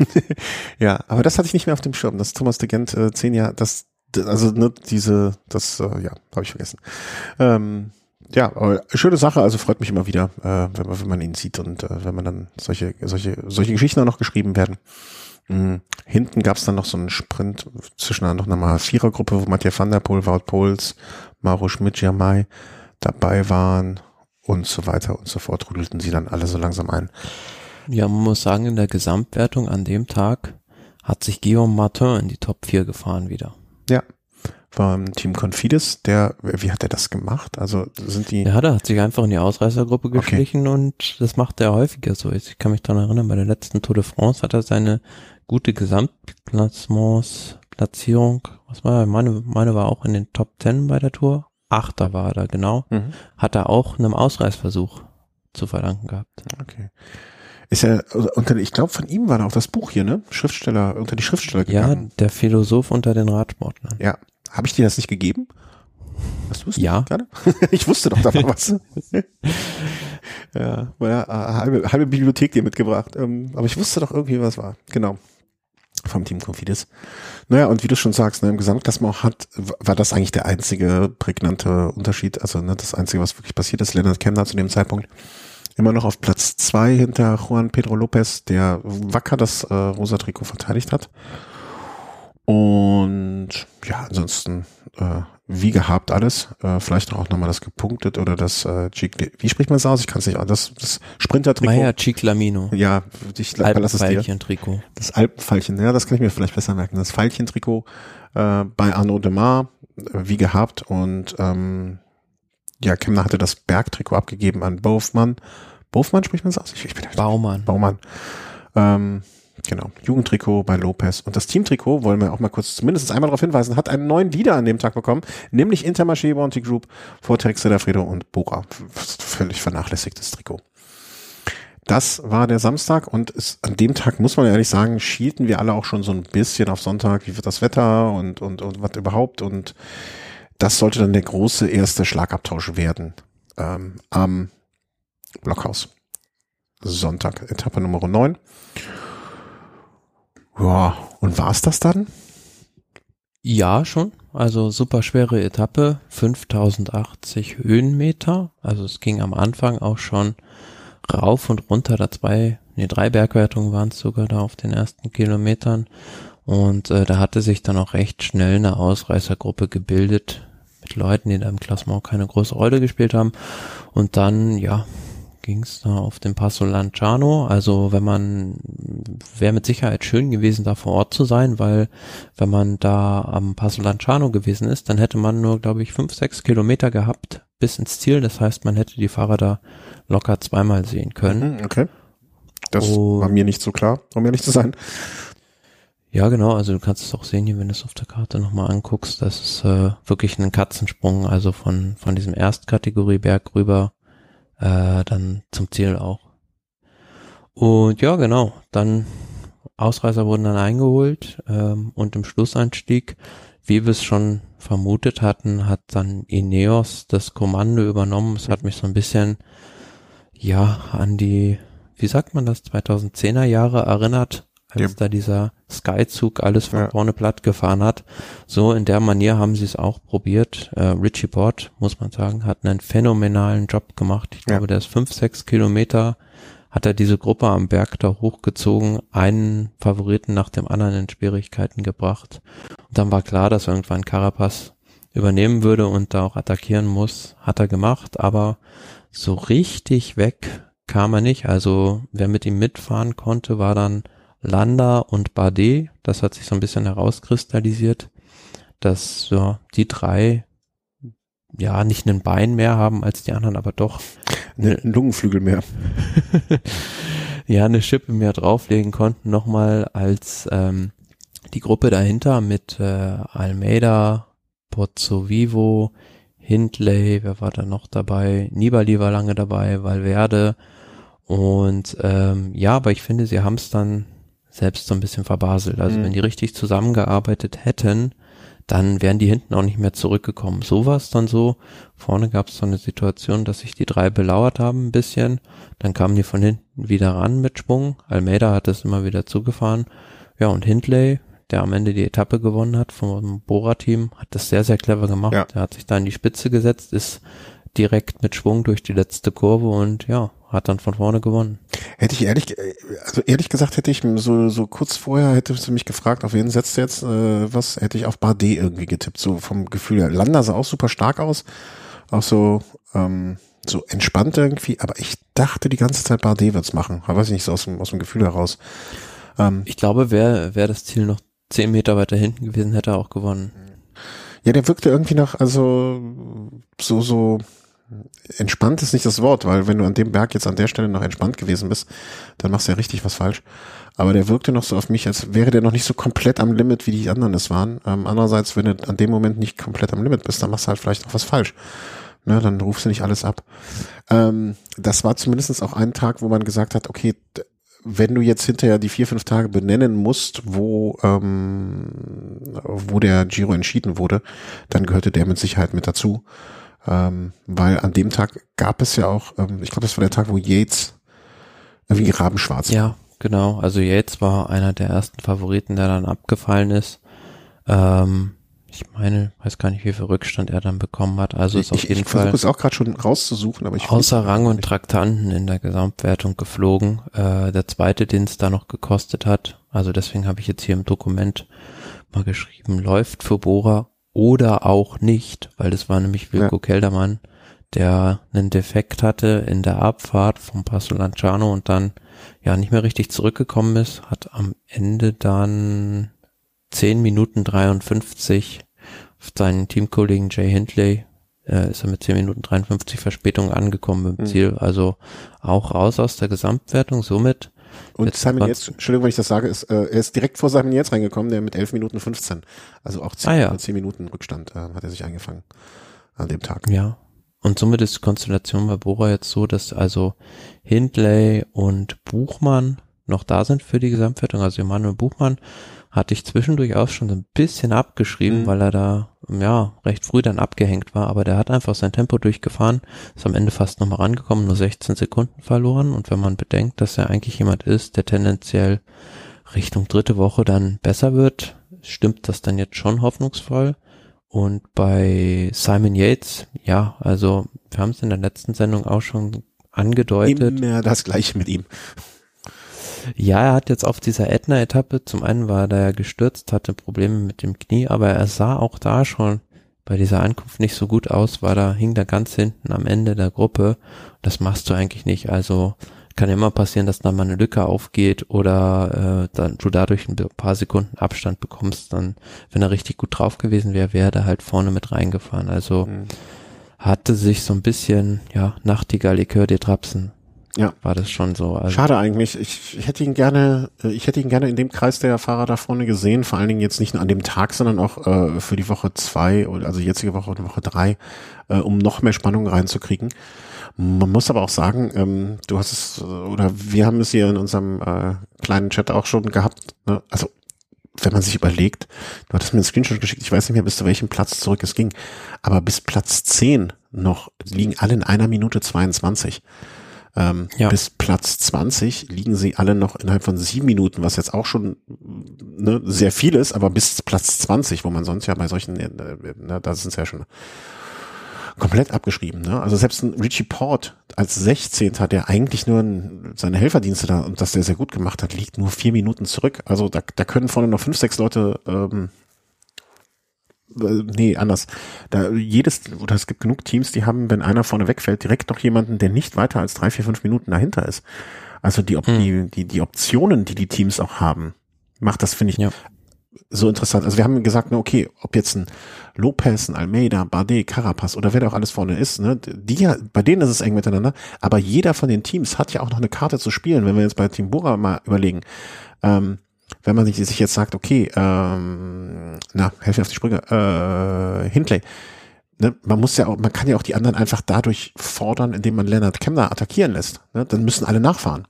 Ja, aber das hatte ich nicht mehr auf dem Schirm, dass Thomas De Gendt äh, zehn Jahre, das Also ne, diese, das, äh, ja, habe ich vergessen. Ähm, Ja, aber schöne Sache, also freut mich immer wieder, äh, wenn, man, wenn man ihn sieht und äh, wenn man dann solche, solche, solche Geschichten auch noch geschrieben werden. Mhm. Hinten gab es dann noch so einen Sprint zwischen noch einer Vierergruppe, wo Mathieu van der Poel, Wout Poels, Mauro Schmidt-Girmay dabei waren und so weiter und so fort, rudelten sie dann alle so langsam ein. Ja, man muss sagen, in der Gesamtwertung an dem Tag hat sich Guillaume Martin in die Top vier gefahren wieder. Ja, vom Team Confidis, der, wie hat er das gemacht? Also sind die... Ja, der hat sich einfach in die Ausreißergruppe geschlichen, okay, und das macht er häufiger so. Ich kann mich daran erinnern, bei der letzten Tour de France hat er seine gute Gesamtplassementsplatzierung, was war, meine, meine war auch in den Top zehn bei der Tour, Achter war er da, genau, mhm. Hat er auch einem Ausreißversuch zu verdanken gehabt. Okay. Ist ja unter, ich glaube, von ihm war da auch das Buch hier, ne? Schriftsteller, unter die Schriftsteller gegangen. Ja, der Philosoph unter den Radsportlern. Ja. Habe ich dir das nicht gegeben? Hast du es ja gerade? Ich wusste doch, da war was. Ja, war ja halbe, halbe Bibliothek dir mitgebracht. Aber ich wusste doch irgendwie, was war. Genau. Vom Team Confidis. Naja, und wie du schon sagst, ne, im Gesamtklassement hat, war das eigentlich der einzige prägnante Unterschied, also ne, das einzige, was wirklich passiert ist. Lennard Kämna zu dem Zeitpunkt immer noch auf Platz zwei hinter Juan Pedro Lopez, der wacker das äh, rosa Trikot verteidigt hat. Und ja, ansonsten äh, wie gehabt alles. Äh, vielleicht auch nochmal das gepunktet oder das äh, wie spricht man es aus? Ich kann es nicht an. Das, das Sprinter-Trikot. Maya Ciclamino. Ja, ich lasse es dir. Alpenfeilchen-Trikot. Das Alpenfeilchen, ja, das kann ich mir vielleicht besser merken. Das Feilchen-Trikot äh, bei Arnaud Démare, äh, wie gehabt. Und ähm, ja, Kämna hatte das Bergtrikot abgegeben an Bouwman. Bouwman spricht man es aus? Ich, ich bin Bouwman. Bouwman. Ähm, Genau, Jugendtrikot bei Lopez. Und das Teamtrikot, wollen wir auch mal kurz zumindest einmal darauf hinweisen, hat einen neuen Leader an dem Tag bekommen, nämlich Intermarché Bounty Group vor Trexler Fredo und Bora. Völlig vernachlässigtes Trikot. Das war der Samstag und ist, an dem Tag, muss man ehrlich sagen, schielten wir alle auch schon so ein bisschen auf Sonntag, wie wird das Wetter und, und, und was überhaupt. Und das sollte dann der große erste Schlagabtausch werden ähm, am Blockhaus. Sonntag, Etappe Nummer neun. Ja, und war es das dann? Ja, schon. Also super schwere Etappe, fünftausendachtzig Höhenmeter. Also es ging am Anfang auch schon rauf und runter. Da zwei, nee, drei Bergwertungen waren es sogar da auf den ersten Kilometern. Und äh, da hatte sich dann auch recht schnell eine Ausreißergruppe gebildet mit Leuten, die da im Klassement keine große Rolle gespielt haben. Und dann, ja, ging es da auf den Passo Lanciano, also wenn man, wäre mit Sicherheit schön gewesen, da vor Ort zu sein, weil wenn man da am Passo Lanciano gewesen ist, dann hätte man nur, glaube ich, fünf, sechs Kilometer gehabt bis ins Ziel, das heißt, man hätte die Fahrer da locker zweimal sehen können. Okay, das und, war mir nicht so klar, um ehrlich zu sein. Ja, genau, also du kannst es auch sehen hier, wenn du es auf der Karte nochmal anguckst, das ist äh, wirklich ein Katzensprung, also von, von diesem Erstkategorie-Berg rüber dann zum Ziel auch. Und ja, genau, dann Ausreißer wurden dann eingeholt ähm, und im Schlussanstieg, wie wir es schon vermutet hatten, hat dann Ineos das Kommando übernommen. Es hat mich so ein bisschen, ja, an die, wie sagt man das, zweitausendzehner Jahre erinnert, als ja. da dieser Sky-Zug alles von ja. vorne platt gefahren hat. So in der Manier haben sie es auch probiert. Äh, Richie Port, muss man sagen, hat einen phänomenalen Job gemacht. Ich glaube, ja. der ist fünf, sechs Kilometer, hat er diese Gruppe am Berg da hochgezogen, einen Favoriten nach dem anderen in Schwierigkeiten gebracht. Und dann war klar, dass irgendwann Carapaz übernehmen würde und da auch attackieren muss. Hat er gemacht, aber so richtig weg kam er nicht. Also wer mit ihm mitfahren konnte, war dann Landa und Bardet, das hat sich so ein bisschen herauskristallisiert, dass ja, die drei ja nicht einen Bein mehr haben als die anderen, aber doch einen ne, Lungenflügel mehr. Ja, eine Schippe mehr drauflegen konnten, nochmal als ähm, die Gruppe dahinter mit äh, Almeida, Pozzovivo, Hindley, wer war da noch dabei? Nibali war lange dabei, Valverde und ähm, ja, aber ich finde, sie haben es dann selbst so ein bisschen verbaselt. Also mhm. wenn die richtig zusammengearbeitet hätten, dann wären die hinten auch nicht mehr zurückgekommen. So war es dann so. Vorne gab es so eine Situation, dass sich die drei belauert haben ein bisschen. Dann kamen die von hinten wieder ran mit Schwung. Almeida hat das immer wieder zugefahren. Ja, und Hindley, der am Ende die Etappe gewonnen hat vom Bora-Team, hat das sehr, sehr clever gemacht. Ja. Der hat sich da in die Spitze gesetzt, ist direkt mit Schwung durch die letzte Kurve und ja, hat dann von vorne gewonnen. Hätte ich ehrlich, also ehrlich gesagt hätte ich so, so kurz vorher hätte du mich gefragt, auf wen setzt du jetzt, äh, was, hätte ich auf Bardet irgendwie getippt, so vom Gefühl her. Landa sah auch super stark aus, auch so, ähm, so entspannt irgendwie, aber ich dachte die ganze Zeit, Bardet wird's machen, ich weiß nicht, so aus dem, aus dem Gefühl heraus. Ähm, ich glaube, wer, wer das Ziel noch zehn Meter weiter hinten gewesen, hätte er auch gewonnen. Ja, der wirkte irgendwie nach, also, so, so, entspannt ist nicht das Wort, weil wenn du an dem Berg jetzt an der Stelle noch entspannt gewesen bist, dann machst du ja richtig was falsch. Aber der wirkte noch so auf mich, als wäre der noch nicht so komplett am Limit, wie die anderen es waren. Ähm, andererseits, wenn du an dem Moment nicht komplett am Limit bist, dann machst du halt vielleicht auch was falsch. Ne, dann rufst du nicht alles ab. Ähm, das war zumindest auch ein Tag, wo man gesagt hat, okay, wenn du jetzt hinterher die vier, fünf Tage benennen musst, wo ähm, wo der Giro entschieden wurde, dann gehörte der mit Sicherheit mit dazu. Ähm, weil an dem Tag gab es ja auch, ähm, ich glaube, das war der Tag, wo Yates irgendwie rabenschwarz war. Ja, genau. Also Yates war einer der ersten Favoriten, der dann abgefallen ist. Ähm, ich meine, weiß gar nicht, wie viel Rückstand er dann bekommen hat. Also ist ich, auf jeden ich, ich Fall. Ich versuche es auch gerade schon rauszusuchen, aber ich außer Rang und Traktanten in der Gesamtwertung geflogen. Äh, der zweite, den es da noch gekostet hat. Also deswegen habe ich jetzt hier im Dokument mal geschrieben, läuft für Bora. Oder auch nicht, weil das war nämlich Wilko ja. Keldermann, der einen Defekt hatte in der Abfahrt vom Passo Lanciano und dann ja nicht mehr richtig zurückgekommen ist, hat am Ende dann zehn Minuten dreiundfünfzig auf seinen Teamkollegen Jay Hindley, äh, ist er mit zehn Minuten dreiundfünfzig Verspätung angekommen im mhm. Ziel, also auch raus aus der Gesamtwertung, somit und Simon Yates, Entschuldigung, wenn ich das sage, ist, äh, er ist direkt vor Simon Yates reingekommen, der mit elf Minuten fünfzehn, also auch zehn, ah, ja. zehn Minuten Rückstand äh, hat er sich eingefangen an dem Tag. Ja, und somit ist die Konstellation bei Bora jetzt so, dass also Hindley und Buchmann noch da sind für die Gesamtwertung, also Emmanuel Buchmann hatte ich zwischendurch auch schon so ein bisschen abgeschrieben, mhm. weil er da ja recht früh dann abgehängt war, aber der hat einfach sein Tempo durchgefahren, ist am Ende fast nochmal rangekommen, nur sechzehn Sekunden verloren und wenn man bedenkt, dass er eigentlich jemand ist, der tendenziell Richtung dritte Woche dann besser wird, stimmt das dann jetzt schon hoffnungsvoll und bei Simon Yates, ja, also wir haben es in der letzten Sendung auch schon angedeutet. Immer das Gleiche mit ihm. Ja, er hat jetzt auf dieser Ätna-Etappe, zum einen war er ja gestürzt, hatte Probleme mit dem Knie, aber er sah auch da schon bei dieser Ankunft nicht so gut aus, war da, hing da ganz hinten am Ende der Gruppe. Das machst du eigentlich nicht, also kann immer passieren, dass da mal eine Lücke aufgeht oder äh, dann du dadurch ein paar Sekunden Abstand bekommst, dann, wenn er richtig gut drauf gewesen wäre, wäre er halt vorne mit reingefahren, also mhm. hatte sich so ein bisschen, ja, Nachtigall, ich höre dir trapsen. Ja. War das schon so. Also schade eigentlich. Ich, ich hätte ihn gerne, ich hätte ihn gerne in dem Kreis der Fahrer da vorne gesehen. Vor allen Dingen jetzt nicht nur an dem Tag, sondern auch äh, für die Woche zwei, also jetzige Woche und Woche drei, äh, um noch mehr Spannung reinzukriegen. Man muss aber auch sagen, ähm, du hast es, oder wir haben es hier in unserem äh, kleinen Chat auch schon gehabt. Ne? Also, wenn man sich überlegt, du hattest mir einen Screenshot geschickt, ich weiß nicht mehr, bis zu welchem Platz zurück es ging. Aber bis Platz zehn noch liegen alle in einer Minute zweiundzwanzig. Ähm, ja. Bis Platz zwanzig liegen sie alle noch innerhalb von sieben Minuten, was jetzt auch schon ne, sehr viel ist, aber bis Platz zwanzig, wo man sonst ja bei solchen, ne, das ist ja schon komplett abgeschrieben. Ne? Also selbst ein Richie Port als sechzehnter, der eigentlich nur ein, seine Helferdienste da und das der sehr gut gemacht hat, liegt nur vier Minuten zurück. Also da, da können vorne noch fünf, sechs Leute ähm, Nee, anders. Da jedes, oder es gibt genug Teams, die haben, wenn einer vorne wegfällt, direkt noch jemanden, der nicht weiter als drei, vier, fünf Minuten dahinter ist. Also die, die, die, die Optionen, die die Teams auch haben, macht das, finde ich, ja. so interessant. Also wir haben gesagt, okay, ob jetzt ein Lopez, ein Almeida, Bardet, Carapaz oder wer da auch alles vorne ist, ne, die, bei denen ist es eng miteinander, aber jeder von den Teams hat ja auch noch eine Karte zu spielen, wenn wir jetzt bei Team Bora mal überlegen. Ähm, Wenn man sich jetzt sagt, okay, ähm, na, helf mir auf die Sprünge, äh, Hindley, ne, man muss ja auch, man kann ja auch die anderen einfach dadurch fordern, indem man Lennard Kämna attackieren lässt, ne, dann müssen alle nachfahren.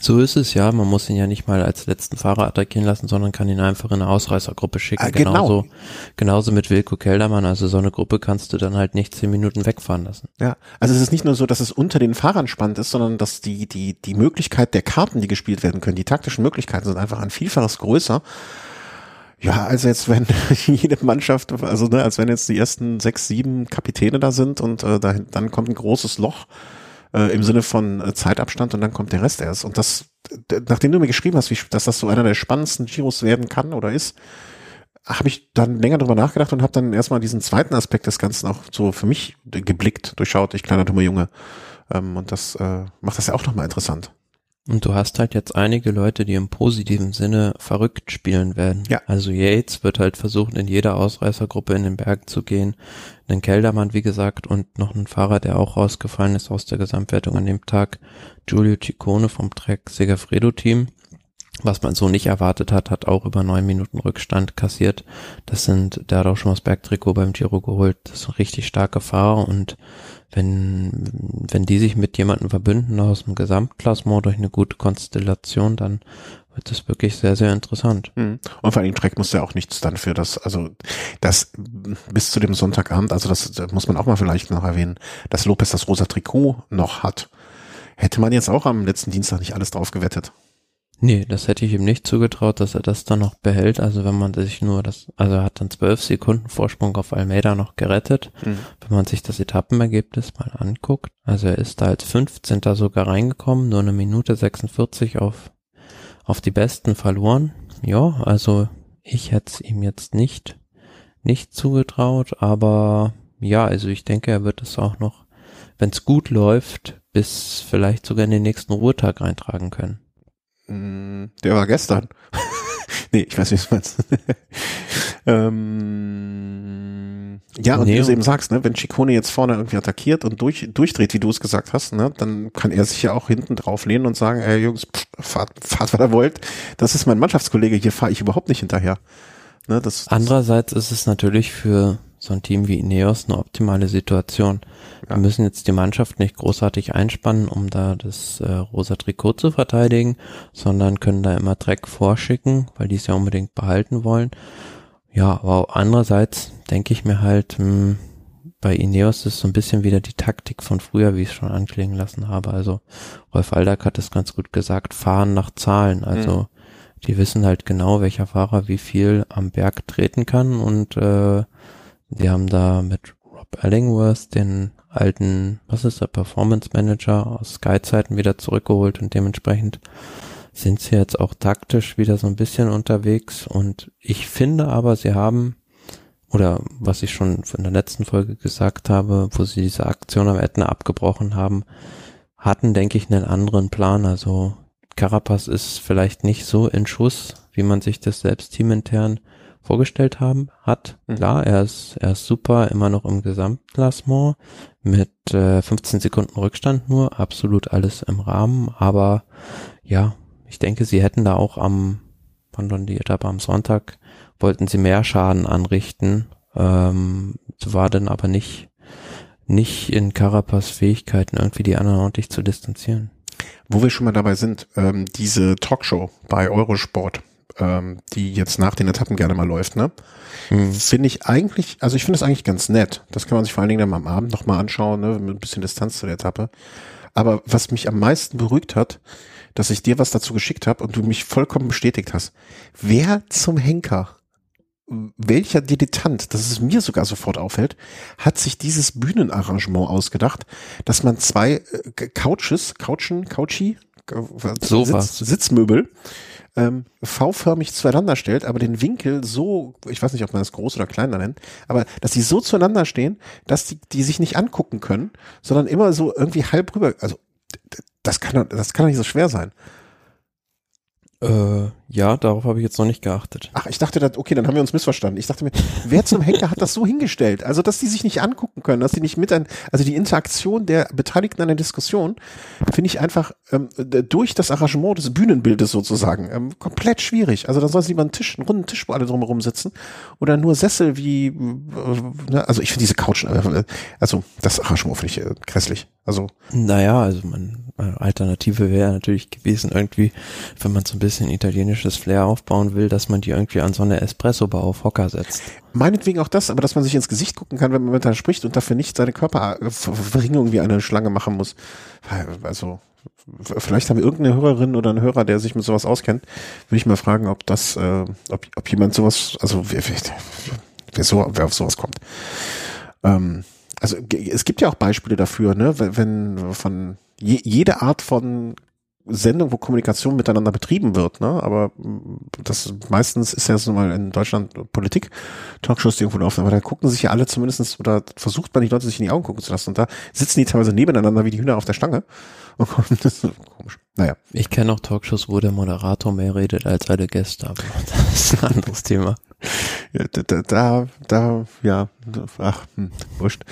So ist es ja, man muss ihn ja nicht mal als letzten Fahrer attackieren lassen, sondern kann ihn einfach in eine Ausreißergruppe schicken, ah, genau. genauso, genauso mit Wilko Keldermann, also so eine Gruppe kannst du dann halt nicht zehn Minuten wegfahren lassen. Ja, also es ist nicht nur so, dass es unter den Fahrern spannend ist, sondern dass die, die, die Möglichkeit der Karten, die gespielt werden können, die taktischen Möglichkeiten sind einfach ein Vielfaches größer. Ja, also jetzt, wenn jede Mannschaft, also ne, als wenn jetzt die ersten sechs, sieben Kapitäne da sind und äh, da, dann kommt ein großes Loch äh, im Sinne von äh, Zeitabstand und dann kommt der Rest erst. Und das, d- nachdem du mir geschrieben hast, wie, dass das so einer der spannendsten Giros werden kann oder ist, habe ich dann länger drüber nachgedacht und habe dann erstmal diesen zweiten Aspekt des Ganzen auch so für mich geblickt, durchschaut, ich kleiner dummer Junge. Ähm, und das äh, macht das ja auch nochmal interessant. Und du hast halt jetzt einige Leute, die im positiven Sinne verrückt spielen werden. Ja. Also Yates wird halt versuchen, in jeder Ausreißergruppe in den Berg zu gehen. Einen Keldermann, wie gesagt, und noch einen Fahrer, der auch rausgefallen ist aus der Gesamtwertung an dem Tag. Giulio Ciccone vom Trek Segafredo-Team. Was man so nicht erwartet hat, hat auch über neun Minuten Rückstand kassiert. Das sind, der hat auch schon mal das Bergtrikot beim Giro geholt. Das sind richtig starke Fahrer und wenn, wenn die sich mit jemandem verbünden aus dem Gesamtklassement durch eine gute Konstellation, dann wird das wirklich sehr, sehr interessant. Und vor allem Trek muss ja auch nichts dann für das, also das bis zu dem Sonntagabend, also das, das muss man auch mal vielleicht noch erwähnen, dass Lopez das rosa Trikot noch hat. Hätte man jetzt auch am letzten Dienstag nicht alles drauf gewettet. Nee, das hätte ich ihm nicht zugetraut, dass er das dann noch behält. Also wenn man sich nur das, also er hat dann zwölf Sekunden Vorsprung auf Almeida noch gerettet. Mhm. Wenn man sich das Etappenergebnis mal anguckt, also er ist da als fünfzehnter sogar reingekommen, nur eine Minute sechsundvierzig auf, auf die Besten verloren. Ja, also ich hätte es ihm jetzt nicht, nicht zugetraut, aber ja, also ich denke, er wird es auch noch, wenn es gut läuft, bis vielleicht sogar in den nächsten Ruhetag eintragen können. Der war gestern. Nee, ich weiß nicht, was du meinst. ähm, ja, und nee, wie du es eben sagst, ne, wenn Ciccone jetzt vorne irgendwie attackiert und durch, durchdreht, wie du es gesagt hast, ne, dann kann er sich ja auch hinten drauf lehnen und sagen, ey Jungs, pff, fahrt, fahrt, was ihr wollt. Das ist mein Mannschaftskollege, hier fahre ich überhaupt nicht hinterher. Ne, das, das Andererseits ist es natürlich für so ein Team wie Ineos eine optimale Situation. Ja. Wir müssen jetzt die Mannschaft nicht großartig einspannen, um da das äh, rosa Trikot zu verteidigen, sondern können da immer Dreck vorschicken, weil die es ja unbedingt behalten wollen. Ja, aber andererseits denke ich mir halt, mh, bei Ineos ist so ein bisschen wieder die Taktik von früher, wie ich es schon anklingen lassen habe. Also Rolf Aldag hat es ganz gut gesagt, fahren nach Zahlen. Also mhm. die wissen halt genau, welcher Fahrer wie viel am Berg treten kann und äh, die haben da mit Rob Ellingworth den alten, was ist der, Performance Manager aus Sky-Zeiten wieder zurückgeholt und dementsprechend sind sie jetzt auch taktisch wieder so ein bisschen unterwegs und ich finde aber, sie haben, oder was ich schon in der letzten Folge gesagt habe, wo sie diese Aktion am Ätna abgebrochen haben, hatten, denke ich, einen anderen Plan, also Carapaz ist vielleicht nicht so in Schuss, wie man sich das selbst teamintern vorgestellt haben, hat. Klar, er ist, er ist super, immer noch im Gesamtklassement mit äh, fünfzehn Sekunden Rückstand nur, absolut alles im Rahmen, aber ja, ich denke, sie hätten da auch am, pardon, die Etappe am Sonntag, wollten sie mehr Schaden anrichten, ähm, war dann aber nicht, nicht in Carapaz Fähigkeiten, irgendwie die anderen ordentlich zu distanzieren. Wo wir schon mal dabei sind, ähm, diese Talkshow bei Eurosport, die jetzt nach den Etappen gerne mal läuft, ne? Hm. Finde ich eigentlich, also ich finde es eigentlich ganz nett. Das kann man sich vor allen Dingen dann mal am Abend nochmal anschauen, ne? Mit ein bisschen Distanz zu der Etappe. Aber was mich am meisten beruhigt hat, dass ich dir was dazu geschickt habe und du mich vollkommen bestätigt hast. Wer zum Henker, welcher Dilettant, dass es mir sogar sofort auffällt, hat sich dieses Bühnenarrangement ausgedacht, dass man zwei Couches, Couchen, Couchi, Sitz, Sitzmöbel, Ähm, V-förmig zueinander stellt, aber den Winkel so, ich weiß nicht, ob man das groß oder klein nennt, aber dass die so zueinander stehen, dass die, die sich nicht angucken können, sondern immer so irgendwie halb rüber, also das kann das kann doch nicht so schwer sein. Äh, ja, darauf habe ich jetzt noch nicht geachtet. Ach, ich dachte, okay, dann haben wir uns missverstanden. Ich dachte mir, wer zum Henker hat das so hingestellt? Also, dass die sich nicht angucken können, dass die nicht mit ein, also die Interaktion der Beteiligten an der Diskussion, finde ich einfach ähm, durch das Arrangement des Bühnenbildes sozusagen ähm, komplett schwierig. Also, da soll es lieber einen Tisch, einen runden Tisch, wo alle drumherum sitzen oder nur Sessel wie, äh, ne? Also ich finde diese Couchen, äh, also das Arrangement finde ich äh, grässlich. Also. Naja, also man, meine Alternative wäre natürlich gewesen irgendwie, wenn man so ein bisschen italienisches Flair aufbauen will, dass man die irgendwie an so eine Espresso-Bar auf Hocker setzt. Meinetwegen auch das, aber dass man sich ins Gesicht gucken kann, wenn man miteinander spricht und dafür nicht seine Körperverringerung wie eine Schlange machen muss. Also vielleicht haben wir irgendeine Hörerin oder einen Hörer, der sich mit sowas auskennt, würde ich mal fragen, ob das, äh, ob, ob jemand sowas, also wer, wer, so, wer auf sowas kommt. Ähm, also es gibt ja auch Beispiele dafür, ne, wenn, wenn von je, jede Art von Sendung, wo Kommunikation miteinander betrieben wird, ne? Aber das meistens ist ja so mal in Deutschland Politik, Talkshows, die irgendwo laufen, aber da gucken sich ja alle zumindest, oder versucht man die Leute sich in die Augen gucken zu lassen, und da sitzen die teilweise nebeneinander wie die Hühner auf der Stange. Und das ist komisch. Naja. Ich kenne auch Talkshows, wo der Moderator mehr redet als alle Gäste, aber das ist ein anderes Thema. Ja, da, da, da, ja, ach, hm, wurscht.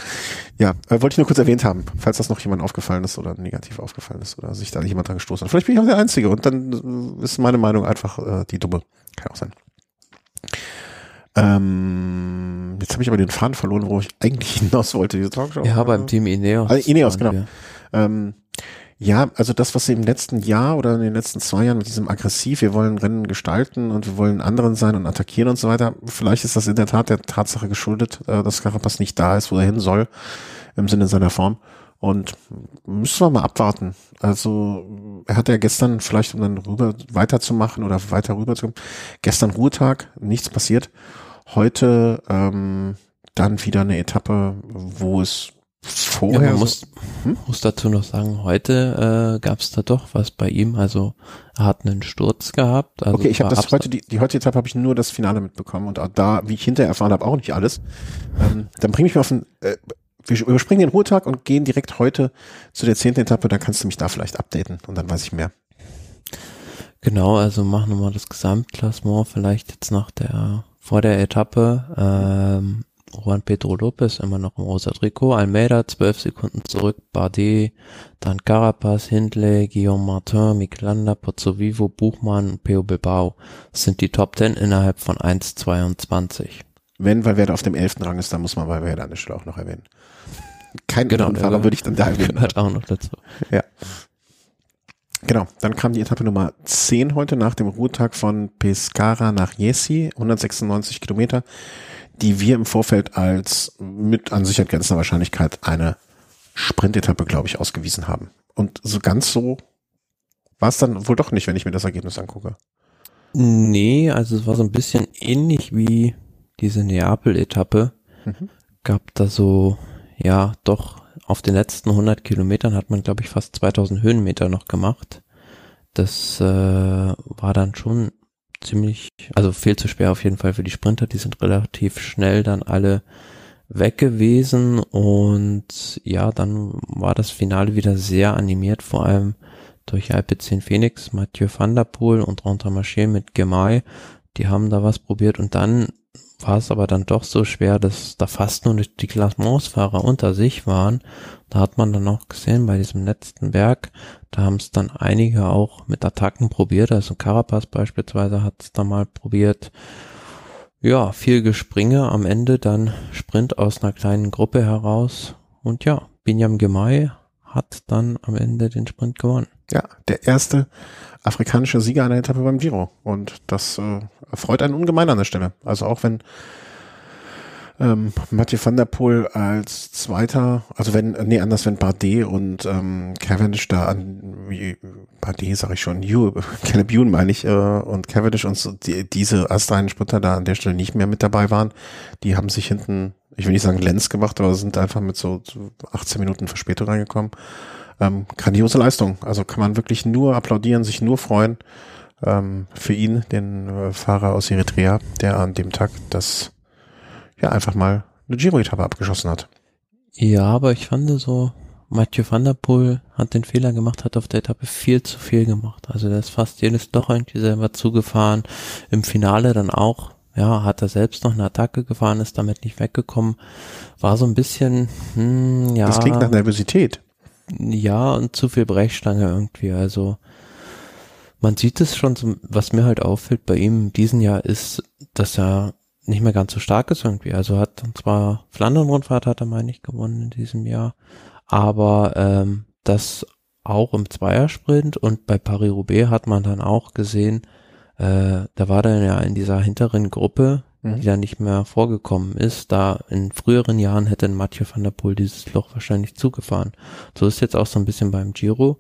Ja, äh, wollte ich nur kurz erwähnt haben, falls das noch jemand aufgefallen ist oder negativ aufgefallen ist oder sich da nicht jemand dran gestoßen hat. Vielleicht bin ich auch der Einzige und dann ist meine Meinung einfach äh, die dumme. Kann auch sein. Ähm, jetzt habe ich aber den Faden verloren, wo ich eigentlich hinaus wollte, diese Talkshow. Ja, beim Team Ineos. Also Ineos, genau. Wir. Ähm, Ja, also das, was sie im letzten Jahr oder in den letzten zwei Jahren mit diesem aggressiv, wir wollen Rennen gestalten und wir wollen anderen sein und attackieren und so weiter, vielleicht ist das in der Tat der Tatsache geschuldet, dass Carapaz nicht da ist, wo er hin soll, im Sinne seiner Form. Und müssen wir mal abwarten. Also er hat ja gestern, vielleicht um dann rüber weiterzumachen oder weiter rüberzukommen, gestern Ruhetag, nichts passiert. Heute ähm, dann wieder eine Etappe, wo es vorher. Ja, man muss, hm? muss dazu noch sagen, heute äh, gab es da doch was bei ihm, also er hat einen Sturz gehabt. Also okay, ich habe das heute, die, die heutige Etappe habe ich nur das Finale mitbekommen und auch da, wie ich hinterher erfahren habe, auch nicht alles. Ähm, dann bringe ich mich auf den, äh, wir überspringen den Ruhetag und gehen direkt heute zu der zehnten Etappe, dann kannst du mich da vielleicht updaten und dann weiß ich mehr. Genau, also machen wir mal das Gesamtklassement, vielleicht jetzt nach der, vor der Etappe, ähm, Juan Pedro Lopez immer noch im rosa Trikot, Almeida zwölf Sekunden zurück, Bardet, dann Carapaz, Hindley, Guillaume Martin, Landa, Pozzovivo, Buchmann, Peo Bilbao. Das sind die Top Ten innerhalb von eins Komma zweiundzwanzig. Wenn Valverde auf dem elften Rang ist, dann muss man Valverde an der Stelle auch noch erwähnen. Kein genau, Fahrer würde ich dann da erwähnen. Gehört auch noch dazu. Ja. Genau, dann kam die Etappe Nummer zehn heute nach dem Ruhetag von Pescara nach Jesi, hundertsechsundneunzig Kilometer, die wir im Vorfeld als mit an Sicherheit grenzender Wahrscheinlichkeit eine Sprintetappe, glaube ich, ausgewiesen haben. Und so ganz so war es dann wohl doch nicht, wenn ich mir das Ergebnis angucke. Nee, also es war so ein bisschen ähnlich wie diese Neapel-Etappe. Mhm. Gab da so, ja, doch auf den letzten hundert Kilometern hat man, glaube ich, fast zweitausend Höhenmeter noch gemacht. Das äh, war dann schon ziemlich, also viel zu schwer auf jeden Fall für die Sprinter, die sind relativ schnell dann alle weg gewesen und ja, dann war das Finale wieder sehr animiert, vor allem durch A P zehn Phoenix, Mathieu van der Poel und Rentamaché mit Girmay, die haben da was probiert und dann war es aber dann doch so schwer, dass da fast nur die Klassementsfahrer unter sich waren. Da hat man dann auch gesehen, bei diesem letzten Berg, da haben es dann einige auch mit Attacken probiert. Also Carapaz beispielsweise hat es da mal probiert. Ja, viel Gespringe, am Ende dann Sprint aus einer kleinen Gruppe heraus. Und ja, Biniam Girmay hat dann am Ende den Sprint gewonnen. Ja, der erste afrikanische Sieger einer Etappe beim Giro. Und das äh, freut einen ungemein an der Stelle. Also auch wenn ähm, Mathieu van der Poel als Zweiter, also wenn, nee, anders, wenn Bardet und ähm, Cavendish da an, äh, Bardet sag ich schon, you, Caleb Ewan meine ich, äh, und Cavendish und so, die, diese ersten Sprinter da an der Stelle nicht mehr mit dabei waren, die haben sich hinten, ich will nicht sagen Lenz gemacht, aber sind einfach mit so achtzehn Minuten Verspätung reingekommen. Ähm, grandiose Leistung, also kann man wirklich nur applaudieren, sich nur freuen ähm, für ihn, den äh, Fahrer aus Eritrea, der an dem Tag das ja einfach mal eine Giro-Etappe abgeschossen hat. Ja, aber ich fand so, Mathieu van der Poel hat den Fehler gemacht, hat auf der Etappe viel zu viel gemacht, also der ist fast jedes Loch irgendwie selber zugefahren, im Finale dann auch, ja, hat er selbst noch eine Attacke gefahren, ist damit nicht weggekommen, war so ein bisschen, hm, ja. Das klingt nach Nervosität. Ja, und zu viel Brechstange irgendwie, also man sieht es schon, so, was mir halt auffällt bei ihm in diesem Jahr ist, dass er nicht mehr ganz so stark ist irgendwie, also hat, und zwar Flandern-Rundfahrt hat er mal nicht gewonnen in diesem Jahr, aber ähm, das auch im Zweiersprint und bei Paris-Roubaix hat man dann auch gesehen, äh, da war dann ja in dieser hinteren Gruppe, mhm. die da nicht mehr vorgekommen ist. Da in früheren Jahren hätte Mathieu van der Poel dieses Loch wahrscheinlich zugefahren. So ist jetzt auch so ein bisschen beim Giro.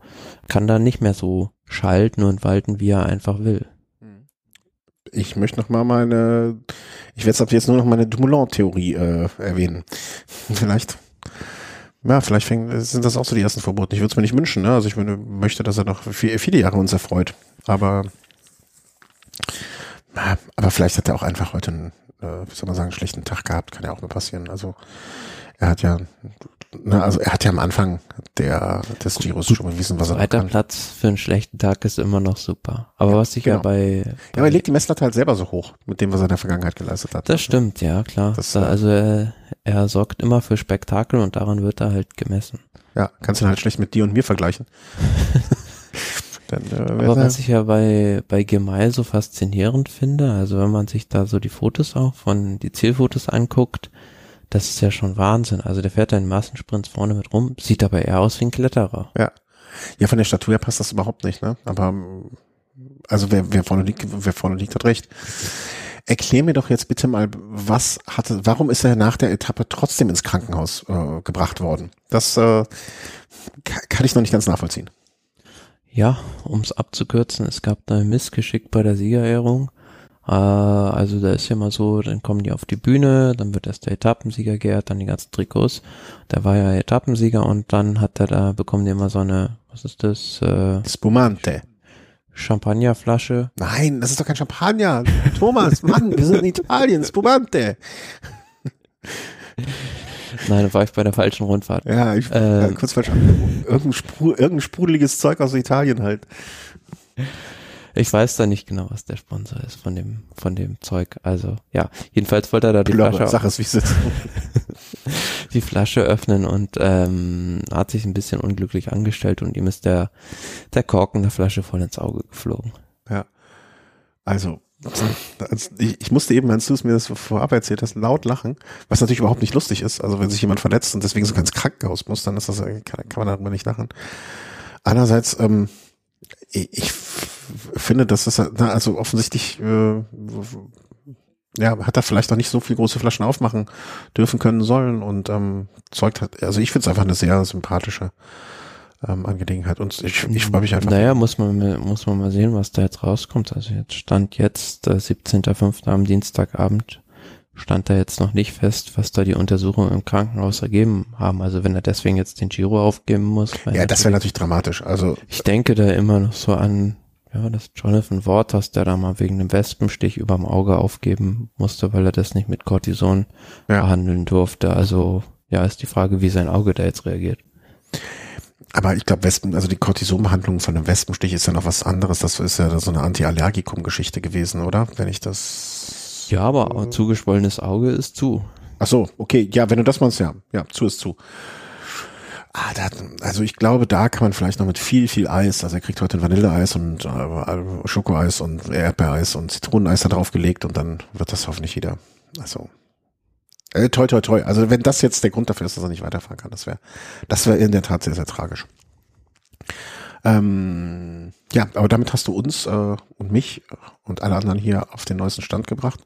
Kann da nicht mehr so schalten und walten, wie er einfach will. Ich möchte nochmal meine, ich werde ab jetzt nur noch meine Dumoulin-Theorie äh, erwähnen. Vielleicht, ja, vielleicht fängt, sind das auch so die ersten Verboten. Ich würde es mir nicht wünschen, ne? Also ich würde, möchte, dass er noch viel, viele Jahre uns erfreut. Aber, aber vielleicht hat er auch einfach heute einen, äh, wie soll man sagen, einen schlechten Tag gehabt. Kann ja auch mal passieren. Also er hat ja, na, also er hat ja am Anfang der, des Giros schon bewiesen, was er Zweiter kann. Platz für einen schlechten Tag ist immer noch super. Aber ja, was ich genau. ja bei, bei... Ja, aber er legt die Messlatte halt selber so hoch, mit dem, was er in der Vergangenheit geleistet hat. Das stimmt, ja, klar. Das, da, also er, er sorgt immer für Spektakel und daran wird er halt gemessen. Ja, kannst du ihn halt schlecht mit dir und mir vergleichen. Dann, äh, aber was ich ja bei, bei Girmay so faszinierend finde, also wenn man sich da so die Fotos auch von, die Zielfotos anguckt, das ist ja schon Wahnsinn. Also der fährt da in Massensprints vorne mit rum, sieht aber eher aus wie ein Kletterer. Ja, ja, von der Statur her passt das überhaupt nicht, ne? Aber also wer, wer vorne liegt, wer vorne liegt, hat recht. Erklär mir doch jetzt bitte mal, was hatte, warum ist er nach der Etappe trotzdem ins Krankenhaus äh, gebracht worden? Das äh, kann ich noch nicht ganz nachvollziehen. Ja, um es abzukürzen, es gab da ein Missgeschick bei der Siegerehrung. Also da ist ja immer so, dann kommen die auf die Bühne, dann wird erst der Etappensieger geehrt, dann die ganzen Trikots. Da war ja Etappensieger und dann hat er da, bekommen die immer so eine, was ist das? Äh, Spumante. Champagnerflasche. Nein, das ist doch kein Champagner. Thomas, Mann, wir sind in Italien, Spumante. Nein, da war ich bei der falschen Rundfahrt. Ja, ich äh, kurz falsch abgewogen. Irgendein, Spru- irgendein sprudeliges Zeug aus Italien halt. Ich weiß da nicht genau, was der Sponsor ist von dem, von dem Zeug. Also, ja. Jedenfalls wollte er da die Blöme, Flasche, Sache ist, wie sitzt. die Flasche öffnen und, ähm, hat sich ein bisschen unglücklich angestellt und ihm ist der, der Korken der Flasche voll ins Auge geflogen. Ja. Also, also ich, ich musste eben, wenn du es mir das vorab erzählt hast, laut lachen, was natürlich überhaupt nicht lustig ist. Also, wenn sich jemand verletzt und deswegen sogar ins Krankenhaus muss, dann ist das, kann, kann man darüber nicht lachen. Andererseits, ähm, ich finde, dass das, na, also offensichtlich, äh, ja, hat er vielleicht auch nicht so viel große Flaschen aufmachen dürfen können sollen und ähm, zeugt hat, also ich finde es einfach eine sehr sympathische ähm, Angelegenheit und ich, ich freue mich einfach. Naja, muss man, muss man mal sehen, was da jetzt rauskommt. Also jetzt stand jetzt, äh, siebzehnter fünfter am Dienstagabend, stand da jetzt noch nicht fest, was da die Untersuchungen im Krankenhaus ergeben haben. Also wenn er deswegen jetzt den Giro aufgeben muss. Ja, das wäre natürlich dramatisch. Also ich denke da immer noch so an, ja, das Jonathan Waters, der da mal wegen einem Wespenstich überm Auge aufgeben musste, weil er das nicht mit Cortison ja. behandeln durfte. Also ja, ist die Frage, wie sein Auge da jetzt reagiert. Aber ich glaube, Wespen, also die Cortisonbehandlung von einem Wespenstich ist ja noch was anderes. Das ist ja so eine Antiallergikum-Geschichte gewesen, oder? Wenn ich das... Ja, aber zugeschwollenes Auge ist zu. Ach so, okay. Ja, wenn du das meinst, ja. Ja, zu ist zu. Ah, da, also ich glaube, da kann man vielleicht noch mit viel, viel Eis, also er kriegt heute ein Vanilleeis und äh, Schokoeis und Erdbeereis und Zitroneneis da draufgelegt und dann wird das hoffentlich wieder. Also äh, toi, toi, toi. Also wenn das jetzt der Grund dafür ist, dass er nicht weiterfahren kann, das wäre das wäre in der Tat sehr, sehr tragisch. Ähm, ja, aber damit hast du uns äh, und mich und alle anderen hier auf den neuesten Stand gebracht.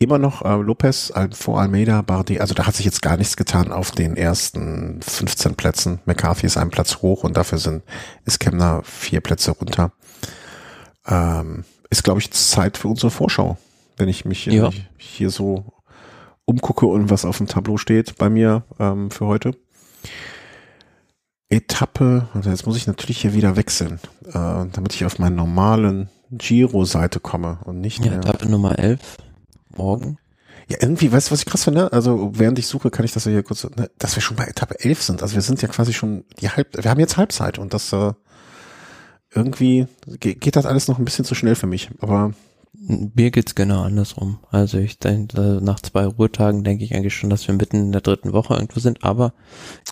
Immer noch äh, Lopez Al- vor Almeida, Bardet, also da hat sich jetzt gar nichts getan auf den ersten fünfzehn Plätzen. McCarthy ist einen Platz hoch und dafür sind ist Kämna vier Plätze runter. Ähm, ist, glaube ich, Zeit für unsere Vorschau, wenn ich mich ja. hier, hier so umgucke und was auf dem Tableau steht bei mir ähm, für heute. Etappe, also jetzt muss ich natürlich hier wieder wechseln, äh, damit ich auf meinen normalen Giro-Seite komme und nicht ja, mehr. Etappe Nummer elf, morgen. Ja, irgendwie, weißt du, was ich krass finde? Also während ich suche, kann ich das ja hier kurz, ne, dass wir schon bei Etappe elf sind. Also wir sind ja quasi schon die Halb, wir haben jetzt Halbzeit und das äh, irgendwie geht, geht das alles noch ein bisschen zu schnell für mich, aber mir geht's genau andersrum. Also ich denke, nach zwei Ruhetagen denke ich eigentlich schon, dass wir mitten in der dritten Woche irgendwo sind, aber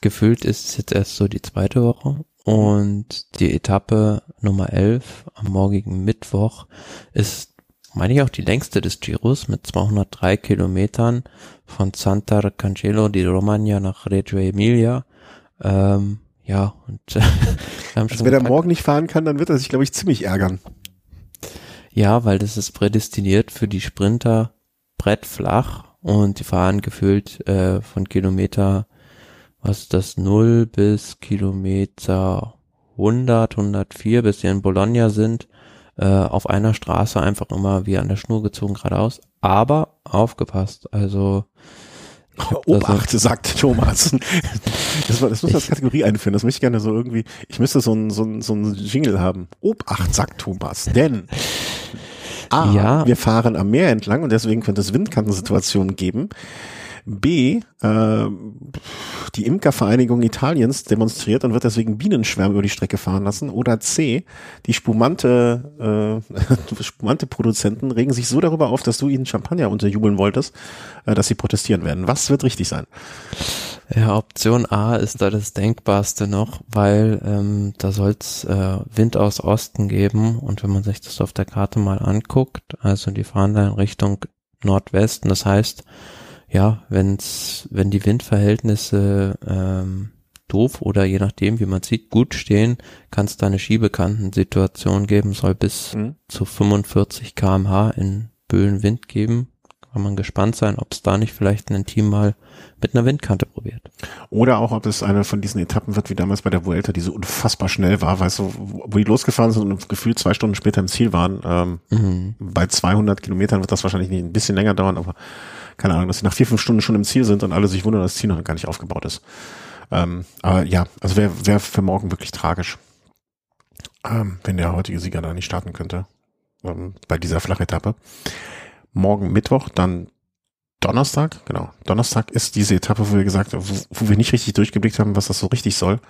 gefühlt ist es jetzt erst so die zweite Woche und die Etappe Nummer elf am morgigen Mittwoch ist, meine ich, auch die längste des Giros mit zweihundertdrei Kilometern von Sant'Arcangelo di Romagna nach Reggio Emilia. Ähm, ja, und also wenn er morgen nicht fahren kann, dann wird er sich, glaube ich, ziemlich ärgern. Ja, weil das ist prädestiniert für die Sprinter, komplett flach und die fahren gefühlt äh, von Kilometer, was ist das, null bis Kilometer hundert, hundertvier, bis sie in Bologna sind, äh, auf einer Straße einfach immer wie an der Schnur gezogen geradeaus, aber aufgepasst, also Obacht, also, sagt Thomas. Das, war, das muss ich als Kategorie einführen. Das möchte ich gerne so irgendwie. Ich müsste so ein so ein, so ein Jingle haben. Obacht, sagt Thomas. Denn A, ja. wir fahren am Meer entlang und deswegen könnte es Windkantensituationen geben. B, äh, die Imkervereinigung Italiens demonstriert und wird deswegen Bienenschwärme über die Strecke fahren lassen. Oder C, die Spumante, äh, Spumante-Produzenten regen sich so darüber auf, dass du ihnen Champagner unterjubeln wolltest, äh, dass sie protestieren werden. Was wird richtig sein? Ja, Option A ist da das Denkbarste noch, weil ähm, da soll's äh, Wind aus Osten geben. Und wenn man sich das auf der Karte mal anguckt, also die fahren da in Richtung Nordwesten, das heißt, ja, wenn's, wenn die Windverhältnisse ähm, doof oder je nachdem, wie man sieht, gut stehen, kann es da eine Schiebekantensituation geben, soll bis mhm. zu fünfundvierzig Kilometer pro Stunde in Böen Wind geben. Kann man gespannt sein, ob es da nicht vielleicht ein Team mal mit einer Windkante probiert. Oder auch, ob es eine von diesen Etappen wird, wie damals bei der Vuelta, die so unfassbar schnell war, weißt du, wo die losgefahren sind und gefühlt zwei Stunden später im Ziel waren. Ähm, mhm. Bei zweihundert Kilometern wird das wahrscheinlich nicht ein bisschen länger dauern, aber keine Ahnung, dass sie nach vier, fünf Stunden schon im Ziel sind und alle sich wundern, dass das Ziel noch gar nicht aufgebaut ist. Ähm, aber ja, also wäre wär für morgen wirklich tragisch, ähm, wenn der heutige Sieger da nicht starten könnte, ähm, bei dieser Flachetappe. Morgen Mittwoch, dann Donnerstag, genau. Donnerstag ist diese Etappe, wo wir gesagt haben, wo, wo wir nicht richtig durchgeblickt haben, was das so richtig soll,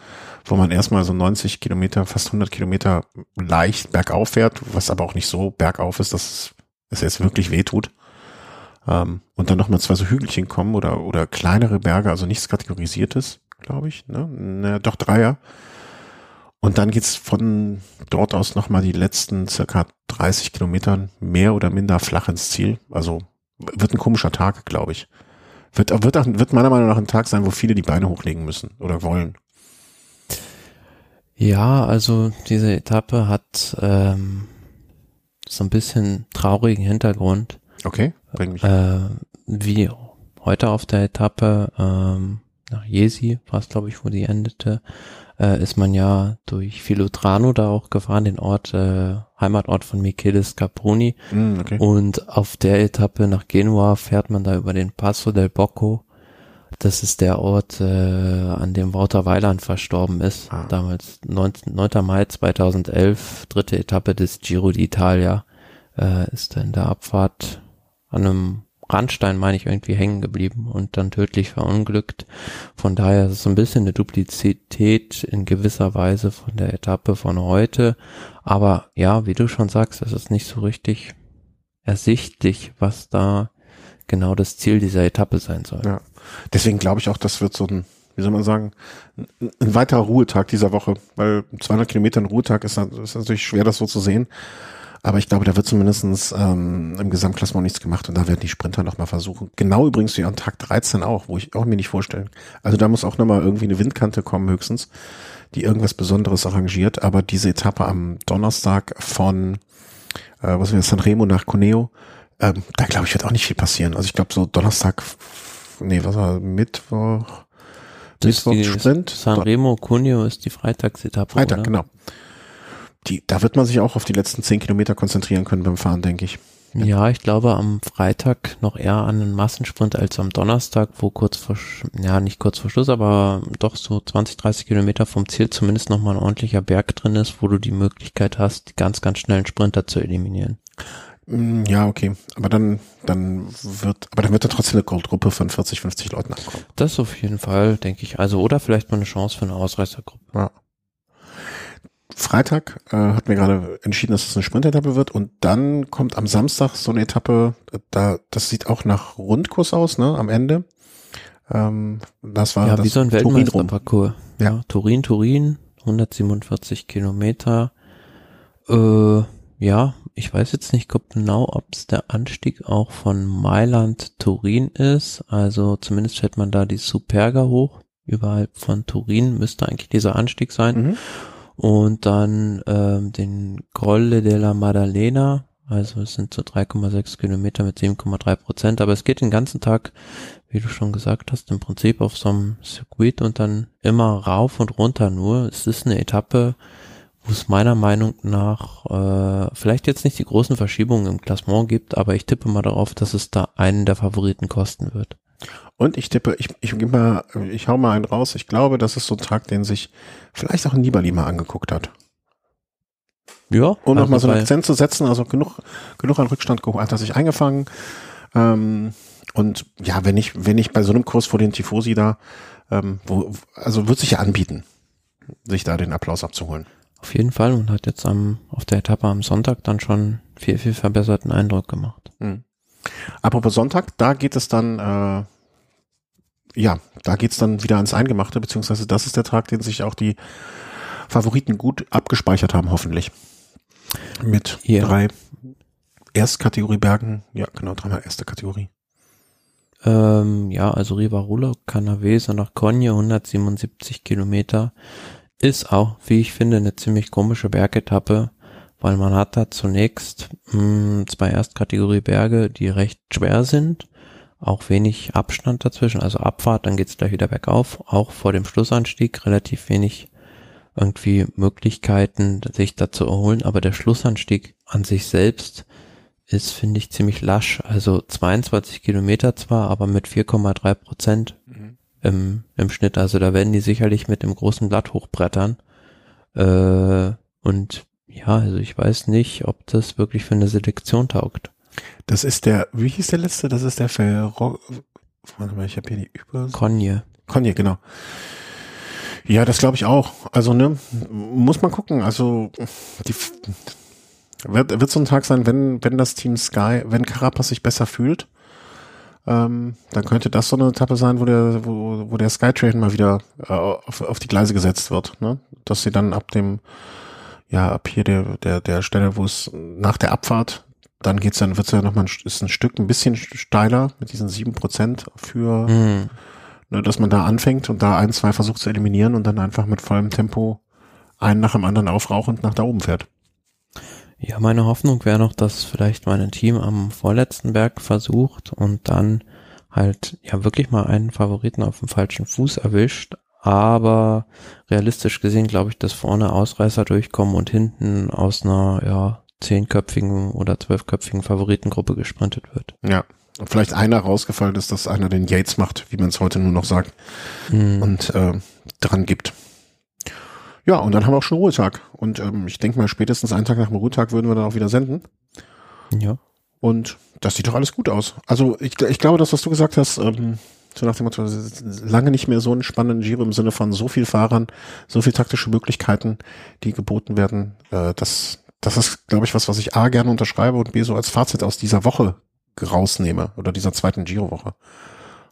wo man erstmal so neunzig Kilometer, fast hundert Kilometer leicht bergauf fährt, was aber auch nicht so bergauf ist, dass es jetzt wirklich wehtut. Um, und dann nochmal zwei so Hügelchen kommen oder oder kleinere Berge, also nichts Kategorisiertes, glaube ich, ne? Na, doch Dreier. Und dann geht's von dort aus nochmal die letzten circa dreißig Kilometern mehr oder minder flach ins Ziel. Also wird ein komischer Tag, glaube ich. Wird, wird, auch, wird meiner Meinung nach ein Tag sein, wo viele die Beine hochlegen müssen oder wollen. Ja, also diese Etappe hat ähm, so ein bisschen traurigen Hintergrund. Okay, bring mich. Äh, wie heute auf der Etappe ähm, nach Jesi, war es glaube ich, wo die endete, äh, ist man ja durch Filotrano da auch gefahren, den Ort, äh, Heimatort von Michele Scarponi. Mm, okay. Und auf der Etappe nach Genua fährt man da über den Passo del Bocco. Das ist der Ort, äh, an dem Wouter Weiland verstorben ist. Ah. Damals neunten Mai zweitausendelf, dritte Etappe des Giro d'Italia, äh, ist da in der Abfahrt an einem Randstein, meine ich, irgendwie hängen geblieben und dann tödlich verunglückt. Von daher ist es so ein bisschen eine Duplizität in gewisser Weise von der Etappe von heute. Aber ja, wie du schon sagst, es ist nicht so richtig ersichtlich, was da genau das Ziel dieser Etappe sein soll. Ja, deswegen glaube ich auch, das wird so ein, wie soll man sagen, ein weiterer Ruhetag dieser Woche, weil zweihundert Kilometer ein Ruhetag ist, ist natürlich schwer, das so zu sehen. Aber ich glaube, da wird zumindest ähm, im Gesamtklassement nichts gemacht und da werden die Sprinter nochmal versuchen. Genau übrigens wie an Tag dreizehn auch, wo ich auch mir nicht vorstellen. Also da muss auch nochmal irgendwie eine Windkante kommen höchstens, die irgendwas Besonderes arrangiert. Aber diese Etappe am Donnerstag von äh, was wir Sanremo nach Cuneo, ähm, da glaube ich wird auch nicht viel passieren. Also ich glaube so Donnerstag, nee was war Mittwoch, das Mittwoch Sprint. Sanremo Cuneo ist die Freitagsetappe. Freitag, oder? Genau. Die, da wird man sich auch auf die letzten zehn Kilometer konzentrieren können beim Fahren, denke ich. Ja. ja, ich glaube am Freitag noch eher an einen Massensprint als am Donnerstag, wo kurz vor, ja nicht kurz vor Schluss, aber doch so zwanzig, dreißig Kilometer vom Ziel zumindest nochmal ein ordentlicher Berg drin ist, wo du die Möglichkeit hast, ganz, ganz schnell einen Sprinter zu eliminieren. Ja, okay. Aber dann, dann wird, aber dann wird da trotzdem eine Goldgruppe von vierzig, fünfzig Leuten ankommen. Das auf jeden Fall, denke ich. Also, oder vielleicht mal eine Chance für eine Ausreißergruppe. Ja. Freitag äh, hat mir gerade entschieden, dass es eine Sprintetappe wird und dann kommt am Samstag so eine Etappe, da das sieht auch nach Rundkurs aus, ne, am Ende. Ähm, das war ja, das wie so ein Weltmeisterparcours. Ja. ja, Turin, Turin, hundertsiebenundvierzig Kilometer. Äh, ja, ich weiß jetzt nicht genau, ob es der Anstieg auch von Mailand Turin ist, also zumindest fährt man da die Superga hoch, überhalb von Turin müsste eigentlich dieser Anstieg sein. Mhm. Und dann ähm, den Colle della Maddalena, Also es sind so drei Komma sechs Kilometer mit sieben Komma drei Prozent, aber es geht den ganzen Tag, wie du schon gesagt hast, im Prinzip auf so einem Circuit und dann immer rauf und runter nur. Es ist eine Etappe, wo es meiner Meinung nach äh, vielleicht jetzt nicht die großen Verschiebungen im Klassement gibt, aber ich tippe mal darauf, dass es da einen der Favoriten kosten wird. Und ich tippe, ich, ich, gebe mal, ich hau mal einen raus, ich glaube, das ist so ein Tag, den sich vielleicht auch Nibali mal angeguckt hat. Ja. Um also nochmal so einen Akzent zu setzen, also genug, genug an Rückstand geholt, hat er sich eingefangen. Ähm, und ja, wenn ich, wenn ich bei so einem Kurs vor den Tifosi da, ähm, wo, also wird sich ja anbieten, sich da den Applaus abzuholen. Auf jeden Fall, und hat jetzt am, auf der Etappe am Sonntag dann schon viel, viel verbesserten Eindruck gemacht. Mhm. Apropos Sonntag, da geht es dann, äh, ja, da geht's dann wieder ans Eingemachte, beziehungsweise das ist der Tag, den sich auch die Favoriten gut abgespeichert haben, hoffentlich. Mit ja. drei Erstkategorie-Bergen, ja genau, dreimal erste Kategorie. Ähm, ja, also Rivarolo, Canavese nach Cogne, hundertsiebenundsiebzig Kilometer, ist auch, wie ich finde, eine ziemlich komische Bergetappe, weil man hat da zunächst mh, zwei Erstkategorie-Berge, die recht schwer sind, auch wenig Abstand dazwischen, also Abfahrt, dann geht's gleich wieder bergauf, auch vor dem Schlussanstieg relativ wenig irgendwie Möglichkeiten, sich da zu erholen, aber der Schlussanstieg an sich selbst ist, finde ich, ziemlich lasch, also zweiundzwanzig Kilometer zwar, aber mit vier Komma drei Prozent mhm. im, im Schnitt, also da werden die sicherlich mit dem großen Blatt hochbrettern äh, und ja, also ich weiß nicht, ob das wirklich für eine Selektion taugt. Das ist der, wie hieß der letzte, das ist der Ferro, warte mal, ich habe hier die Über... Cogne. Cogne, genau. Ja, das glaube ich auch. Also, ne, muss man gucken. Also, die, wird, wird so ein Tag sein, wenn, wenn das Team Sky, wenn Carapaz sich besser fühlt, ähm, dann könnte das so eine Etappe sein, wo der, wo, wo der Sky-Train mal wieder äh, auf, auf die Gleise gesetzt wird, ne? Dass sie dann ab dem, ja, ab hier der, der, der Stelle, wo es nach der Abfahrt, dann geht's dann, wird's ja nochmal ein, ist ein Stück ein bisschen steiler mit diesen sieben Prozent für, mhm. dass man da anfängt und da ein, zwei versucht zu eliminieren und dann einfach mit vollem Tempo einen nach dem anderen aufrauchend nach da oben fährt. Ja, meine Hoffnung wäre noch, dass vielleicht mein Team am vorletzten Berg versucht und dann halt ja wirklich mal einen Favoriten auf dem falschen Fuß erwischt, aber realistisch gesehen glaube ich, dass vorne Ausreißer durchkommen und hinten aus einer ja zehnköpfigen oder zwölfköpfigen Favoritengruppe gesprintet wird. Ja. Und vielleicht einer rausgefallen ist, dass einer den Yates macht, wie man es heute nur noch sagt, mhm. und äh, dran gibt. Ja, und dann haben wir auch schon Ruhetag. Und ähm, ich denke mal, spätestens einen Tag nach dem Ruhetag würden wir dann auch wieder senden. Ja. Und das sieht doch alles gut aus. Also ich, ich glaube, das, was du gesagt hast, ähm, so nach dem Motto, lange nicht mehr so einen spannenden Giro im Sinne von so viel Fahrern, so viel taktische Möglichkeiten, die geboten werden. Äh, das, das ist, glaube ich, was, was ich A, gerne unterschreibe und B, so als Fazit aus dieser Woche rausnehme oder dieser zweiten Giro-Woche.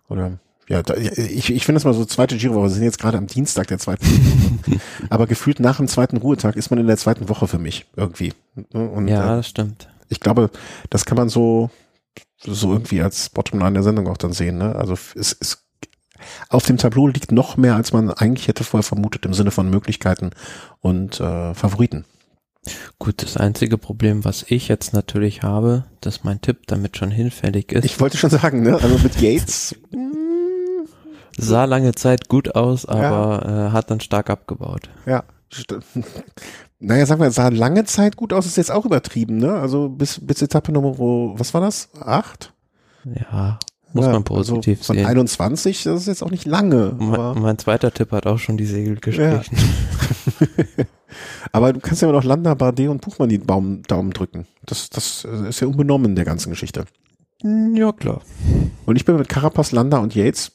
Oder ja, da, ich, ich finde es mal so zweite Giro-Woche. Wir sind jetzt gerade am Dienstag der zweiten Giro-Woche. Aber gefühlt nach dem zweiten Ruhetag ist man in der zweiten Woche für mich irgendwie. Und, ja, das stimmt. Ich glaube, das kann man so so irgendwie als Bottomline der Sendung auch dann sehen. Ne? Also es, es auf dem Tableau liegt noch mehr, als man eigentlich hätte vorher vermutet, im Sinne von Möglichkeiten und äh, Favoriten. Gut, das einzige Problem, was ich jetzt natürlich habe, dass mein Tipp damit schon hinfällig ist. Ich wollte schon sagen, ne? Also mit Yates sah lange Zeit gut aus, aber ja. äh, hat dann stark abgebaut. Ja, stimmt. Naja, sagen wir, sah lange Zeit gut aus, ist jetzt auch übertrieben, ne? Also bis, bis Etappe Nummer, was war das? Acht? Ja. Muss ja, man positiv also von sehen. Von einundzwanzig, das ist jetzt auch nicht lange. Mein, mein zweiter Tipp hat auch schon die Segel gestrichen. Ja. Aber du kannst ja immer noch Landa, Bardet und Buchmann die Daumen, Daumen drücken. Das, das ist ja unbenommen der ganzen Geschichte. Ja, klar. Und ich bin mit Carapaz, Landa und Yates.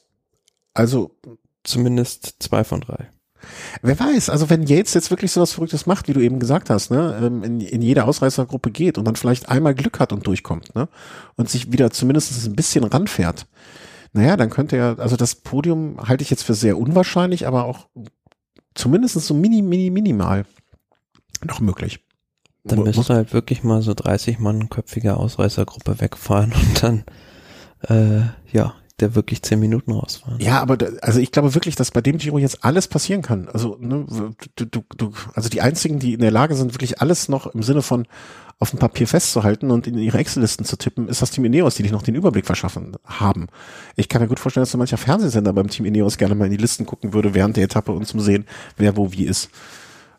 Also zumindest zwei von drei. Wer weiß, also wenn Yates jetzt wirklich so was Verrücktes macht, wie du eben gesagt hast, ne, in, in jede Ausreißergruppe geht und dann vielleicht einmal Glück hat und durchkommt, ne, und sich wieder zumindest ein bisschen ranfährt, naja, dann könnte er, also das Podium halte ich jetzt für sehr unwahrscheinlich, aber auch zumindest so mini, mini, minimal noch möglich. Dann müsste halt wirklich mal so dreißig Mann köpfige Ausreißergruppe wegfahren und dann, äh, ja, der wirklich zehn Minuten rausfahren. Ja, aber da, also ich glaube wirklich, dass bei dem Giro jetzt alles passieren kann. Also ne, du, du, du, also die einzigen, die in der Lage sind, wirklich alles noch im Sinne von auf dem Papier festzuhalten und in ihre Excel-Listen zu tippen, ist das Team Ineos, die dich noch den Überblick verschaffen haben. Ich kann mir gut vorstellen, dass so mancher Fernsehsender beim Team Ineos gerne mal in die Listen gucken würde während der Etappe, um zu sehen, wer wo wie ist.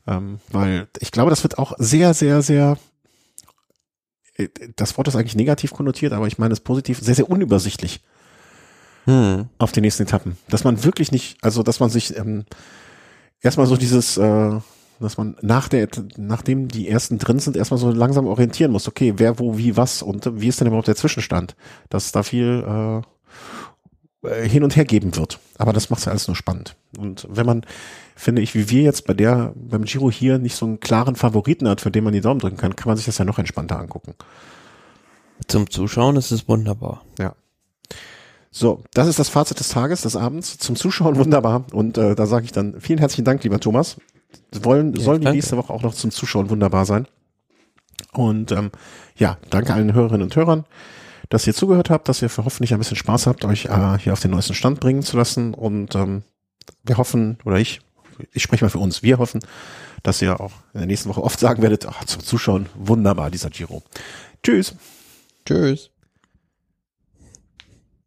Ähm, weil ich glaube, das wird auch sehr, sehr, sehr, das Wort ist eigentlich negativ konnotiert, aber ich meine es positiv, sehr, sehr unübersichtlich hm. auf den nächsten Etappen. Dass man wirklich nicht, also dass man sich ähm, erstmal so dieses, äh, dass man nach der, nachdem die ersten drin sind, erstmal so langsam orientieren muss, okay, wer, wo, wie, was und wie ist denn überhaupt der Zwischenstand, dass es da viel äh, hin und her geben wird. Aber das macht es ja alles nur spannend. Und wenn man, finde ich, wie wir jetzt bei der, beim Giro hier nicht so einen klaren Favoriten hat, für den man die Daumen drücken kann, kann man sich das ja noch entspannter angucken. Zum Zuschauen ist es wunderbar. Ja. So, das ist das Fazit des Tages, des Abends. Zum Zuschauen wunderbar. Und äh, da sage ich dann vielen herzlichen Dank, lieber Thomas. Wollen, ja, sollen die nächste Woche auch noch zum Zuschauen wunderbar sein. Und ähm, ja, danke allen Hörerinnen und Hörern, dass ihr zugehört habt, dass ihr für hoffentlich ein bisschen Spaß habt, euch äh, hier auf den neuesten Stand bringen zu lassen. Und ähm, wir hoffen, oder ich, ich spreche mal für uns, wir hoffen, dass ihr auch in der nächsten Woche oft sagen werdet, ach, zum Zuschauen wunderbar, dieser Giro. Tschüss. Tschüss.